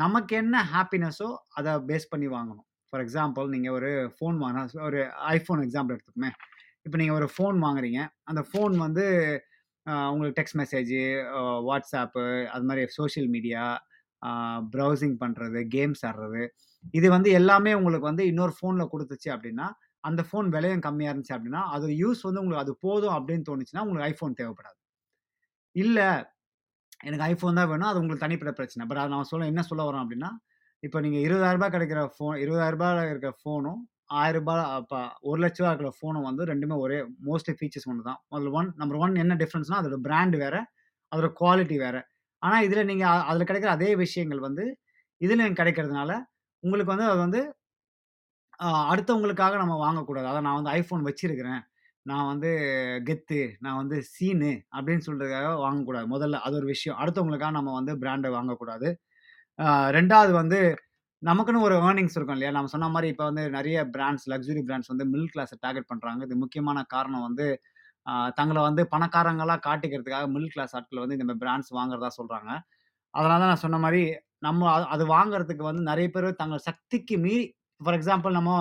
நமக்கு என்ன ஹாப்பினஸோ அதை பேஸ் பண்ணி வாங்கணும். ஃபார் எக்ஸாம்பிள் நீங்கள் ஒரு ஃபோன் வாங்கினா, ஒரு ஐஃபோன் எக்ஸாம்பிள் எடுத்துக்கோமே, இப்போ நீங்கள் ஒரு ஃபோன் வாங்குறீங்க, அந்த ஃபோன் வந்து உங்களுக்கு டெக்ஸ்ட் மெசேஜு, வாட்ஸ்ஆப்பு, அது மாதிரி சோஷியல் மீடியா, ப்ரௌசிங் பண்ணுறது, கேம்ஸ் ஆடுறது, இது வந்து எல்லாமே உங்களுக்கு வந்து இன்னொரு ஃபோனில் கொடுத்துச்சு அப்படின்னா, அந்த ஃபோன் விலையும் கம்மியாக இருந்துச்சு அப்படின்னா, அது யூஸ் வந்து உங்களுக்கு அது போதும் அப்படின்னு தோணுச்சுன்னா உங்களுக்கு ஐஃபோன் தேவைப்படாது. இல்லை எனக்கு ஐஃபோன் தான் வேணும், அது உங்களுக்கு தனிப்பட்ட பிரச்சனை. பட் அதை நான் சொல்ல என்ன சொல்ல வரோம் அப்படின்னா, இப்போ நீங்கள் இருபதாயிரரூபா கிடைக்கிற ஃபோன், இருபதாயிரரூபாவில் இருக்கிற ஃபோனும் ஆயிரரூபா இப்போ ஒரு லட்ச ரூபா இருக்கிற ஃபோனும் வந்து ரெண்டுமே ஒரே மோஸ்ட்லி ஃபீச்சர்ஸ் ஒன்று தான். அதில் ஒன் நம்பர் ஒன் என்ன டிஃப்ரென்ஸ்னால் அதோட பிராண்டு வேறு, அதோட குவாலிட்டி வேறு. ஆனால் இதில் நீங்கள் அதில் கிடைக்கிற அதே விஷயங்கள் வந்து இதில் எனக்கு கிடைக்கிறதுனால உங்களுக்கு வந்து அது வந்து அடுத்தவங்களுக்காக நம்ம வாங்கக்கூடாது. அதான் நான் வந்து ஐஃபோன் வச்சுருக்கிறேன், நான் வந்து கெத்து, நான் வந்து சீனு அப்படின்னு சொல்கிறதுக்காக வாங்கக்கூடாது. முதல்ல அது ஒரு விஷயம், அடுத்தவங்களுக்காக நம்ம வந்து பிராண்டை வாங்கக்கூடாது. ரெண்டாவது வந்து நமக்குன்னு ஒரு ஏர்னிங்ஸ் இருக்கும் இல்லையா. நம்ம சொன்ன மாதிரி இப்போ வந்து நிறைய பிராண்ட்ஸ், லக்ஸுரி பிராண்ட்ஸ் வந்து மிடில் கிளாஸை டார்கெட் பண்ணுறாங்க. இது முக்கியமான காரணம் வந்து தங்களை வந்து பணக்காரங்களாக காட்டிக்கிறதுக்காக மிடில் கிளாஸ் ஆட்கள் வந்து இந்த மாதிரி பிராண்ட்ஸ் வாங்குறதா சொல்கிறாங்க. அதனால தான் நான் சொன்ன மாதிரி நம்ம அது வாங்குறதுக்கு வந்து நிறைய பேர் தங்கள் சக்திக்கு மீறி, ஃபார் எக்ஸாம்பிள் நம்ம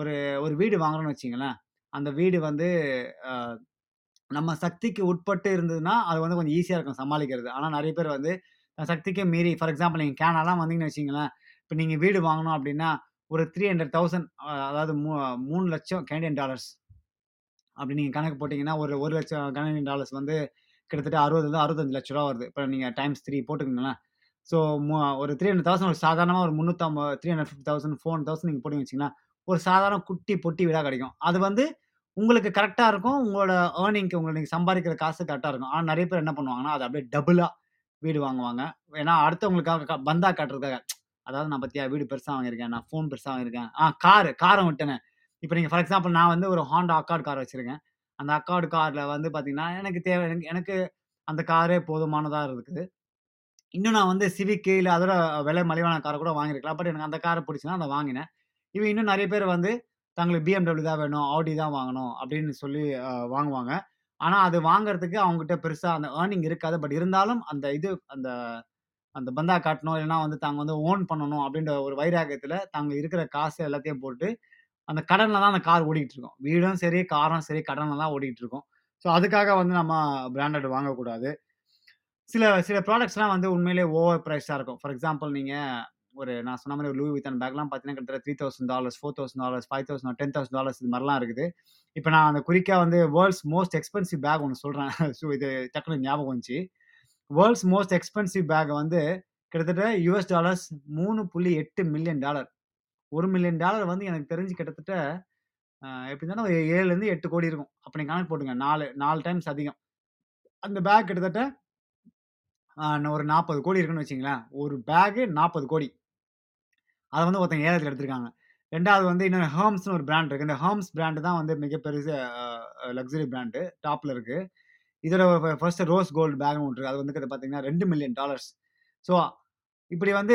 ஒரு ஒரு வீடு வாங்குறோன்னு வச்சிங்களேன், அந்த வீடு வந்து நம்ம சக்திக்கு உட்பட்டு இருந்ததுன்னா அது வந்து கொஞ்சம் ஈஸியாக இருக்கும் சமாளிக்கிறது. ஆனால் நிறைய பேர் வந்து சக்திக்கே மீறி, ஃபார் எக்ஸாம்பிள் நீங்கள் கேனெல்லாம் வந்தீங்கன்னு வச்சிங்களேன், இப்போ நீங்கள் வீடு வாங்கணும் அப்படின்னா ஒரு த்ரீ ஹண்ட்ரட் தௌசண்ட் அதாவது மூ மூணு லட்சம் கனடியன் டாலர்ஸ் அப்படி நீங்கள் கணக்கு போட்டிங்கன்னா ஒரு ஒரு லட்சம் கனடியன் டாலர்ஸ் வந்து கிட்டத்தட்ட அறுபதுலேருந்து அறுபத்தஞ்சு லட்ச ரூபா வருது. இப்போ நீங்கள் டைம்ஸ் த்ரீ போட்டுக்கோங்களேன். ஸோ ஒரு த்ரீ ஹண்ட்ரட் தௌசண்ட் ஒரு சாதாரணமாக ஒரு முந்நூற்றம்பது three hundred fifty thousand four hundred thousand நீங்கள் போட்டிங்க வச்சிங்கன்னா ஒரு சாதாரண குட்டி பொட்டி வீடாக கிடைக்கும். அது வந்து உங்களுக்கு கரெக்டாக இருக்கும், உங்களோட ஏர்னிங்க்கு உங்களுக்கு நீங்கள் சம்பாதிக்கிற காசு கரெக்டாக இருக்கும். ஆனால் நிறைய பேர் என்ன பண்ணுவாங்கன்னா அது அப்படியே டபுளாக வீடு வாங்குவாங்க. ஏன்னா அடுத்தவங்களுக்காக பந்தா காட்டுறதுக்காக, அதாவது நான் பற்றியா வீடு பெருசாக வாங்கியிருக்கேன், நான் ஃபோன் பெருசாக வாங்கியிருக்கேன், ஆ காரு காரை விட்டேனேன். இப்போ நீங்கள் ஃபார் எக்ஸாம்பிள் நான் வந்து ஒரு ஹாண்டா அக்கார்டு கார் வச்சுருக்கேன். அந்த அக்கார்டு காரில் வந்து பார்த்திங்கன்னா எனக்கு தேவை, எனக்கு எனக்கு அந்த காரே போதுமானதாக இருக்குது. இன்னும் நான் வந்து சிவிக்கு இல்லை அதோட விலை மலிவான காரை கூட வாங்கியிருக்கலாம். பட் எனக்கு அந்த காரை பிடிச்சின்னா அதை வாங்கினேன். இவன் இன்னும் நிறைய பேர் வந்து தங்களுக்கு பிஎம்டபிள்யூ தான் வேணும், ஆடி தான் வாங்கணும் அப்படின்னு சொல்லி வாங்குவாங்க. ஆனால் அது வாங்குறதுக்கு அவங்ககிட்ட பெருசாக அந்த ஏர்னிங் இருக்காது. பட் இருந்தாலும் அந்த இது அந்த அந்த பந்தா காட்டணும், இல்லைன்னா வந்து தாங்க வந்து ஓன் பண்ணணும் அப்படின்ற ஒரு வைராக்கியத்தில் தாங்க இருக்கிற காசு எல்லாத்தையும் போட்டு அந்த கடனில் தான் அந்த கார் ஓடிக்கிட்டு இருக்கோம். வீடும் சரி காரும் சரி கடனில் தான் ஓடிக்கிட்டு இருக்கோம். ஸோ அதுக்காக வந்து நம்ம பிராண்டட் வாங்கக்கூடாது. சில சில ப்ராடக்ட்ஸ்லாம் வந்து உண்மையிலே ஓவர் ப்ரைஸாக இருக்கும். ஃபார் எக்ஸாம்பிள் நீங்கள் ஒரு நான் சொன்ன மாதிரி ஒரு லூயி வித்தன் பேக்லாம் பார்த்தீங்கன்னா கிட்டத்தட்ட three thousand dollars four thousand dollars five thousand ten thousand dollars இது மாதிரிலாம் இருக்குது. இப்போ நான் அந்த குறிக்காக வந்து வேர்ல்ட்ஸ் மோஸ்ட் எக்ஸ்பென்சிவ் பேக் ஒன்று சொல்கிறேன். ஸோ இது டக்குனு ஞாபகம் வந்துச்சு. வேர்ல்ட்ஸ் மோஸ்ட் எக்ஸ்பென்சிவ் பேக் வந்து கிட்டத்தட்ட யூஎஸ் டாலர்ஸ் மூணு புள்ளி எட்டு மில்லியன் டாலர் ஒரு மில்லியன் டாலர் வந்து எனக்கு தெரிஞ்சு கிட்டத்தட்ட எப்படி இருந்தாலும் ஒரு ஏழுலேருந்து எட்டு கோடி இருக்கும். அப்போ நீங்கள் கணக்கு போட்டுங்க, நாலு நாலு டைம்ஸ் அதிகம். அந்த பேக் கிட்டத்தட்ட ஒரு நாற்பது கோடி இருக்குன்னு வச்சிங்களேன். ஒரு பேகு நாற்பது கோடி, அதை வந்து ஒருத்தங்க ஏலத்தில் எடுத்திருக்காங்க. ரெண்டாவது வந்து இன்னொரு ஹெர்ம்ஸ்னு ஒரு பிராண்ட் இருக்குது. இந்த ஹெர்ம்ஸ் பிராண்டு தான் வந்து மிகப்பெரிய லக்ஸரி பிராண்டு, டாப்பில் இருக்குது. இதோட ஃபர்ஸ்ட் ரோஸ் கோல்டு பேக்னு ஒன்று இருக்குது. அது வந்து கிட்ட பார்த்தீங்கன்னா ரெண்டு மில்லியன் டாலர்ஸ். ஸோ இப்படி வந்து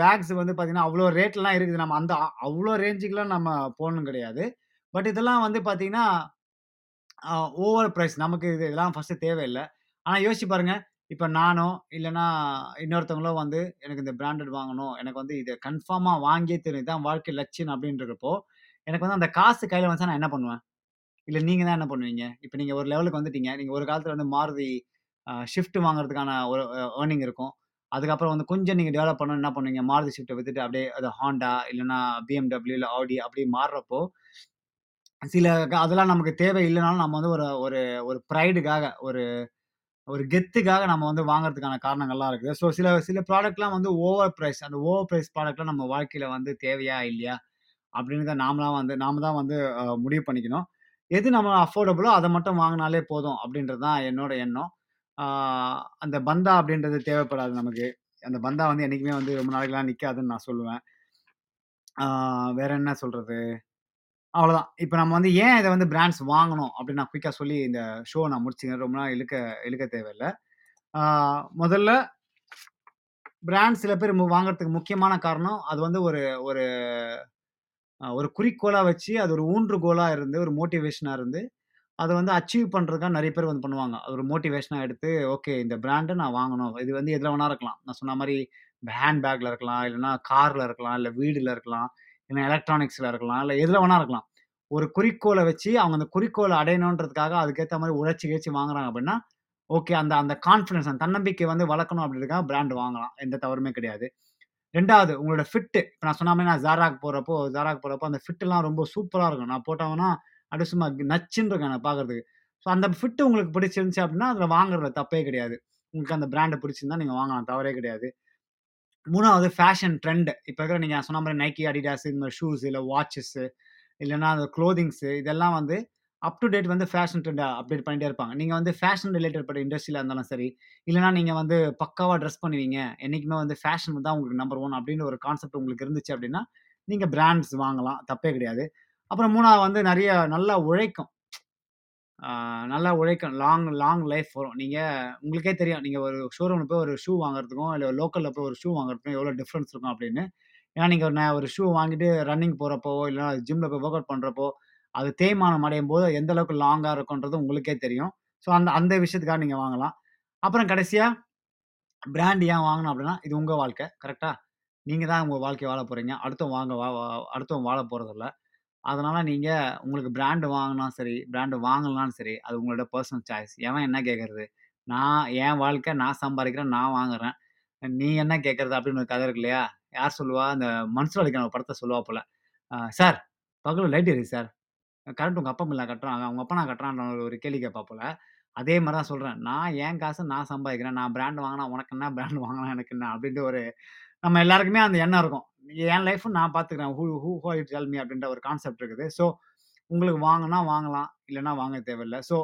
பேக்ஸ் வந்து பார்த்தீங்கன்னா அவ்வளோ ரேட்லாம் இருக்குது. நம்ம அந்த அ- அவ்வளோ ரேஞ்சுக்கெலாம் நம்ம போகணும் கிடையாது. பட் இதெல்லாம் வந்து பார்த்தீங்கன்னா ஓவர் ப்ரைஸ் நமக்கு இது இதெல்லாம் ஃபஸ்ட்டு தேவையில்லை. ஆனால் யோசிச்சு பாருங்க, இப்போ நானோ இல்லைன்னா இன்னொருத்தவங்களோ வந்து எனக்கு இந்த பிராண்டட் வாங்கணும், எனக்கு வந்து இதை கன்ஃபார்மாக வாங்கியே தெரியும், இதான் வாழ்க்கை லட்சியம் அப்படின்றப்போ எனக்கு வந்து அந்த காசு கையில் வந்துச்சா நான் என்ன பண்ணுவேன்? இல்லை நீங்கள் தான் என்ன பண்ணுவீங்க? இப்போ நீங்கள் ஒரு லெவலுக்கு வந்துட்டீங்க, நீங்கள் ஒரு காலத்தில் வந்து மாருதி ஷிஃப்ட் வாங்குறதுக்கான ஒரு ஏர்னிங் இருக்கும், அதுக்கப்புறம் வந்து கொஞ்சம் நீங்கள் டெவலப் பண்ணணும், என்ன பண்ணுவீங்க? மாருதி ஷிஃப்ட்டை வித்துட்டு அப்படியே அது ஹாண்டா இல்லைன்னா பிஎம்டபிள்யூ இல்லை ஆடி அப்படி மாறுறப்போ சில க- அதெல்லாம் நமக்கு தேவை இல்லைனாலும் நம்ம வந்து ஒரு ஒரு ஒரு ப்ரைடுக்காக ஒரு ஒரு கெத்துக்காக நம்ம வந்து வாங்குறதுக்கான காரணங்கள்லாம் இருக்குது. ஸோ சில சில ப்ராடக்ட்லாம் வந்து ஓவர் ப்ரைஸ், அந்த ஓவர் ப்ரைஸ் ப்ராடக்ட்லாம் நம்ம வாழ்க்கையில வந்து தேவையா இல்லையா அப்படின்னு தான் நாமலாம் வந்து நாம தான் வந்து அஹ், முடிவு பண்ணிக்கணும். எது நம்ம அஃபோர்டபுளோ அதை மட்டும் வாங்கினாலே போதும் அப்படின்றது தான் என்னோட எண்ணம். ஆஹ், அந்த பந்தா அப்படின்றது தேவைப்படாது நமக்கு. அந்த பந்தா வந்து என்றைக்குமே வந்து ரொம்ப நாளைக்கெல்லாம் நிற்காதுன்னு நான் சொல்லுவேன். ஆஹ், வேற என்ன சொல்றது, அவ்வளோதான். இப்போ நம்ம வந்து ஏன் இதை வந்து பிராண்ட்ஸ் வாங்கணும் அப்படின்னு நான் குயிக்காக சொல்லி இந்த ஷோ நான் முடிச்சுக்கிறேன். ரொம்ப நாள் இழுக்க இழுக்க தேவையில்லை. ஆஹ், முதல்ல பிராண்ட் சில பேர் மு- வாங்குறதுக்கு முக்கியமான காரணம் அது வந்து ஒரு ஒரு ஆஹ், ஒரு குறிக்கோளாக வச்சு அது ஒரு ஊன்றுகோலாக இருந்து ஒரு மோட்டிவேஷனாக இருந்து அதை வந்து அச்சீவ் பண்ணுறதுக்காக நிறைய பேர் வந்து பண்ணுவாங்க. அது ஒரு மோட்டிவேஷனாக எடுத்து ஓகே இந்த பிராண்டை நான் வாங்கணும். இது வந்து எதில் வேணா இருக்கலாம், நான் சொன்ன மாதிரி ஹேண்ட் பேக்கில் இருக்கலாம், இல்லைன்னா காரில் இருக்கலாம், இல்லை வீடில் இருக்கலாம், இல்லை எலக்ட்ரானிக்ஸில் இருக்கலாம், இல்லை எதில் வேணா இருக்கலாம். ஒரு குறிக்கோளை வச்சு அவங்க அந்த குறிக்கோளை அடையணுன்றதுக்காக அதுக்கேற்ற மாதிரி உழைச்சி கிழச்சி வாங்குறாங்க அப்படின்னா ஓகே, அந்த அந்த கான்ஃபிடன்ஸ் அந்த தன்னம்பிக்கை வந்து வளர்க்கணும் அப்படின்றதுக்காக பிராண்ட் வாங்கலாம், எந்த தவறுமே கிடையாது. ரெண்டாவது உங்களோட ஃபிட்டு. இப்போ நான் சொன்ன மாதிரி நான் ஜாராக்கு போகிறப்போ ஜாராக்கு போகிறப்போ அந்த ஃபிட்டெல்லாம் ரொம்ப சூப்பராக இருக்கும். நான் போட்டவங்கன்னா அப்படியே சும்மா நச்சுன்னு இருக்கேன் நான் பார்க்கறதுக்கு. ஸோ அந்த ஃபிட்டு உங்களுக்கு பிடிச்சிருந்துச்சு அப்படின்னா அதில் வாங்குறதுல தப்பே கிடையாது. உங்களுக்கு அந்த பிராண்டை பிடிச்சிருந்தா நீங்கள் வாங்கலாம், தவறே கிடையாது. மூணாவது ஃபேஷன் ட்ரெண்ட். இப்போ இருக்கிற நீங்கள் சொன்ன மாதிரி நைக்கி அடிடாஸ் இந்த மாதிரி ஷூஸ் இல்லை வாட்சஸ்ஸு இல்லைன்னா அந்த க்ளோதிங்ஸு இதெல்லாம் வந்து அப் டு டேட் வந்து ஃபேஷன் ட்ரெண்டாக அப்டேட் பண்ணிட்டே இருப்பாங்க. நீங்கள் வந்து ஃபேஷன் ரிலேட்டட் பட்ட இண்டஸ்ட்ரியில் இருந்தாலும் சரி, இல்லைனா நீங்கள் வந்து பக்காவாக ட்ரெஸ் பண்ணுவீங்க, என்றைக்குமே வந்து ஃபேஷன் தான் உங்களுக்கு நம்பர் ஒன் அப்படின்னு ஒரு கான்செப்ட் உங்களுக்கு இருந்துச்சு அப்படின்னா நீங்கள் பிராண்ட்ஸ் வாங்கலாம், தப்பே கிடையாது. அப்புறம் மூணாவது வந்து நிறைய நல்லா உழைக்கும். ஆஹ் நல்லா உழைக்கும், லாங் லாங் லைஃப் வரும். நீங்கள் உங்களுக்கே தெரியும், நீங்கள் ஒரு ஷோரூமில் போய் ஒரு ஷூ வாங்குறதுக்கும் இல்லை லோக்கலில் போய் ஒரு ஷூ வாங்குறதுக்கும் எவ்வளோ டிஃப்ரென்ஸ் இருக்கும் அப்படின்னு. ஏன்னா நீங்கள் நான் ஒரு ஷூ வாங்கிட்டு ரன்னிங் போகிறப்போ இல்லைனா ஜிம்மில் போய் ஒர்க் அவுட் பண்ணுறப்போ அது தேய்மானம் அடையும் போது எந்த அளவுக்கு லாங்காக இருக்குன்றது உங்களுக்கே தெரியும். ஸோ அந்த அந்த விஷயத்துக்காக நீங்கள் வாங்கலாம். அப்புறம் கடைசியாக பிராண்ட் ஏன் வாங்கணும் அப்படின்னா இது உங்கள் வாழ்க்கை கரெக்டாக, நீங்கள் தான் உங்கள் வாழ்க்கையை வாழ போகிறீங்க, அடுத்தவன் வாங்க வா வா- அடுத்தவன் வாழ போகிறதில்ல. அதனால் நீங்கள் உங்களுக்கு பிராண்டு வாங்கினாலும் சரி பிராண்டு வாங்கலாம் சரி, அது உங்களோட பர்சனல் சாய்ஸ். எவன் என்ன கேட்குறது, நான் என் வாழ்க்கை நான் சம்பாதிக்கிறேன் நான் வாங்குறேன், நீ என்ன கேட்குறது அப்படின்னு ஒரு கதை இருக்கு இல்லையா? யார் சொல்லுவா? அந்த மனசில் அடிக்கிற படத்தை சொல்லுவா போல. சார் பகலில் லைட் எரி சார், கரண்ட் உங்கள் அப்பா இல்லை கட்டுறாங்க, அவங்க அப்பா நான் கட்டுறான்ற ஒரு ஒரு கேள்வி கேட்பா போல. அதே மாதிரி தான் சொல்கிறேன், நான் என் காசு நான் சம்பாதிக்கிறேன், நான் பிராண்ட் வாங்கினா உனக்கு என்ன, பிராண்ட் வாங்கினா எனக்கு என்ன அப்படின்ட்டு ஒரு நம்ம எல்லாருக்குமே அந்த எண்ணம் இருக்கும். என் லைஃப்பும் நான் பார்த்துக்கிறேன், ஹூ ஹூ ஹோ இட் டெல் மீ அப்படின்ற ஒரு கான்செப்ட் இருக்குது. ஸோ உங்களுக்கு வாங்கினா வாங்கலாம், இல்லைன்னா வாங்க தேவையில்லை. So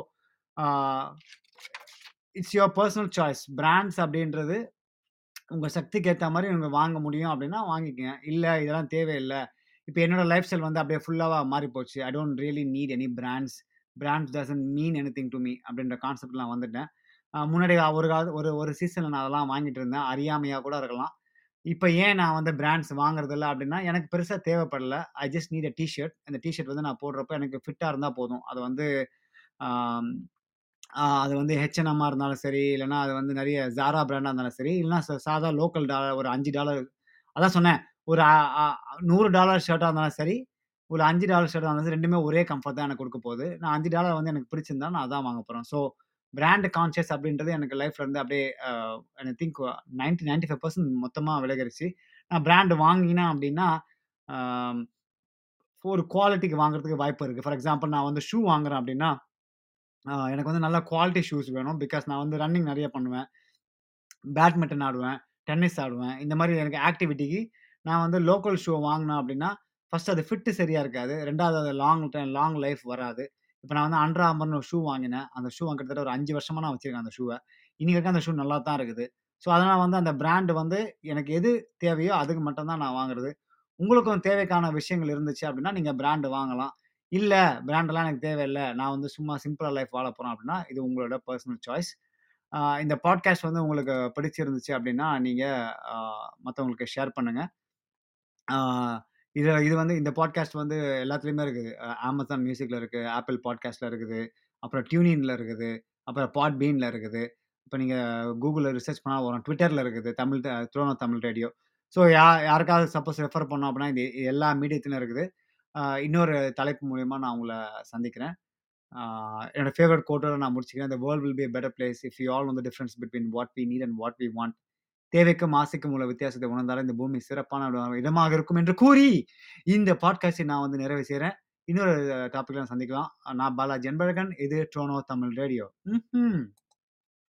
it's your personal choice. Brands அப்படின்றது உங்கள் சக்திக்கு ஏற்ற மாதிரி நீங்கள் வாங்க முடியும் அப்படின்னா வாங்கிக்கங்க. இல்லை இதெல்லாம் தேவையில்லை, இப்போ என்னோட லைஃப் ஸ்டைல் வந்து அப்படியே ஃபுல்லாக மாறி போச்சு, I don't really need any brands, brands doesn't mean anything to me அப்படின்ற கான்செப்ட்லாம் வந்துட்டேன். ஆஹ் முன்னாடி ஒரு கால ஒரு ஒரு சீசனில் நான் அதெல்லாம் வாங்கிட்டு இருந்தேன், அறியாமையாக கூட இருக்கலாம். இப்போ ஏன் நான் வந்து பிராண்ட்ஸ் வாங்குறதில்ல அப்படின்னா எனக்கு பெருசாக தேவைப்படல. I just need a T-shirt. அந்த டிஷர்ட் வந்து நான் போடுறப்ப எனக்கு ஃபிட்டாக இருந்தால் போதும். அது வந்து ஆம், ஆஹ் அது வந்து ஹெச்என்எம்மாக இருந்தாலும் சரி, இல்லைன்னா அது வந்து நிறைய ஜாரா பிராண்டாக இருந்தாலும் சரி, இல்லைன்னா சா- சாதா லோக்கல் டாலர் ஒரு அஞ்சு டாலர், அதான் சொன்னேன் ஒரு ஆ- ஆ- நூறு டாலர் ஷர்ட்டாக இருந்தாலும் சரி ஒரு அஞ்சு டாலர் ஷர்ட்டாக இருந்தாலும் சரி, ரெண்டுமே ஒரே கம்ஃபர்ட் தான் எனக்கு கொடுக்க போகுது. நான் அஞ்சு டாலர் வந்து எனக்கு பிடிச்சிருந்தா நான் அதான் வாங்க போகிறேன். ஸோ பிராண்ட் கான்ஷியஸ் அப்படின்றது எனக்கு லைஃப்ல இருந்து அப்படியே I think ninety ninety five percent மொத்தமாக விலகரிச்சு. நான் பிராண்ட் வாங்கினேன் அப்படின்னா ஆம், ஒரு குவாலிட்டிக்கு வாங்குறதுக்கு வாய்ப்பு இருக்குது. ஃபார் எக்ஸாம்பிள் நான் வந்து ஷூ வாங்குறேன் அப்படின்னா ஆஹ் எனக்கு வந்து நல்ல குவாலிட்டி ஷூஸ் வேணும். பிகாஸ் நான் வந்து ரன்னிங் நிறைய பண்ணுவேன், பேட்மிண்டன் ஆடுவேன், டென்னிஸ் ஆடுவேன், இந்த மாதிரி எனக்கு ஆக்டிவிட்டிக்கு நான் வந்து லோக்கல் ஷூ வாங்கினேன் அப்படின்னா ஃபர்ஸ்ட் அது ஃபிட்டு சரியாக இருக்காது, ரெண்டாவது அது லாங் டைம் லாங் லைஃப் வராது. இப்போ நான் வந்து அண்டர் ஆம்பர்னு ஒரு ஷூ வாங்கினேன், அந்த ஷூ கிட்டத்தட்ட ஒரு அஞ்சு வருஷமா நான் வச்சிருக்கேன் அந்த ஷூவை, இன்னைக்கு வரைக்கும் அந்த ஷூ நல்லா தான் இருக்குது. ஸோ அதனால் வந்து அந்த பிராண்டு வந்து எனக்கு எது தேவையோ அதுக்கு மட்டும்தான் நான் வாங்குறது. உங்களுக்கும் தேவைக்கான விஷயங்கள் இருந்துச்சு அப்படின்னா நீங்கள் பிராண்டு வாங்கலாம். இல்லை பிராண்டெல்லாம் எனக்கு தேவையில்லை, நான் வந்து சும்மா சிம்பிளாக லைஃப் வாழ போகிறேன் அப்படின்னா இது உங்களோட பர்சனல் சாய்ஸ். இந்த பாட்காஸ்ட் வந்து உங்களுக்கு பிடிச்சிருந்துச்சு அப்படின்னா நீங்கள் மற்றவங்களுக்கு ஷேர் பண்ணுங்கள். இது இது வந்து இந்த பாட்காஸ்ட் வந்து எல்லாத்துலேயுமே இருக்குது. அமேசான் மியூசிக்கில் இருக்குது, ஆப்பிள் பாட்காஸ்ட்டில் இருக்குது, அப்புறம் டியூனின்ல இருக்குது, அப்புறம் பாட் பீனில் இருக்குது. இப்போ நீங்கள் கூகுளில் ரிசர்ச் பண்ணால் வரும். ட்விட்டரில் இருக்குது தமிழ் துரோனோ தமிழ் ரேடியோ. ஸோ யா யாருக்காவது சப்போஸ் ரெஃபர் பண்ணோம் அப்படின்னா இது எல்லா மீடியத்துலையும் இருக்குது. இன்னொரு தலைப்பு மூலிமா நான் உங்களை சந்திக்கிறேன். என்னோட ஃபேவரட் கோட்டோட நான் முடிச்சுக்கிறேன். The world will be a better place if you all know the difference between what we need and what we want. தேவைக்கும் ஆசைக்கும் உள்ள வித்தியாசத்தை உணர்ந்தாலும் இந்த பூமி சிறப்பான இடமாக இருக்கும் என்று கூறி இந்த பாட்காஸ்டை நான் வந்து நிறைவு செய்கிறேன். இன்னொரு டாபிக்ல நான் சந்திக்கலாம். நான் பாலாஜி அன்பழகன். இது ட்ரோனோ தமிழ் ரேடியோ. ம்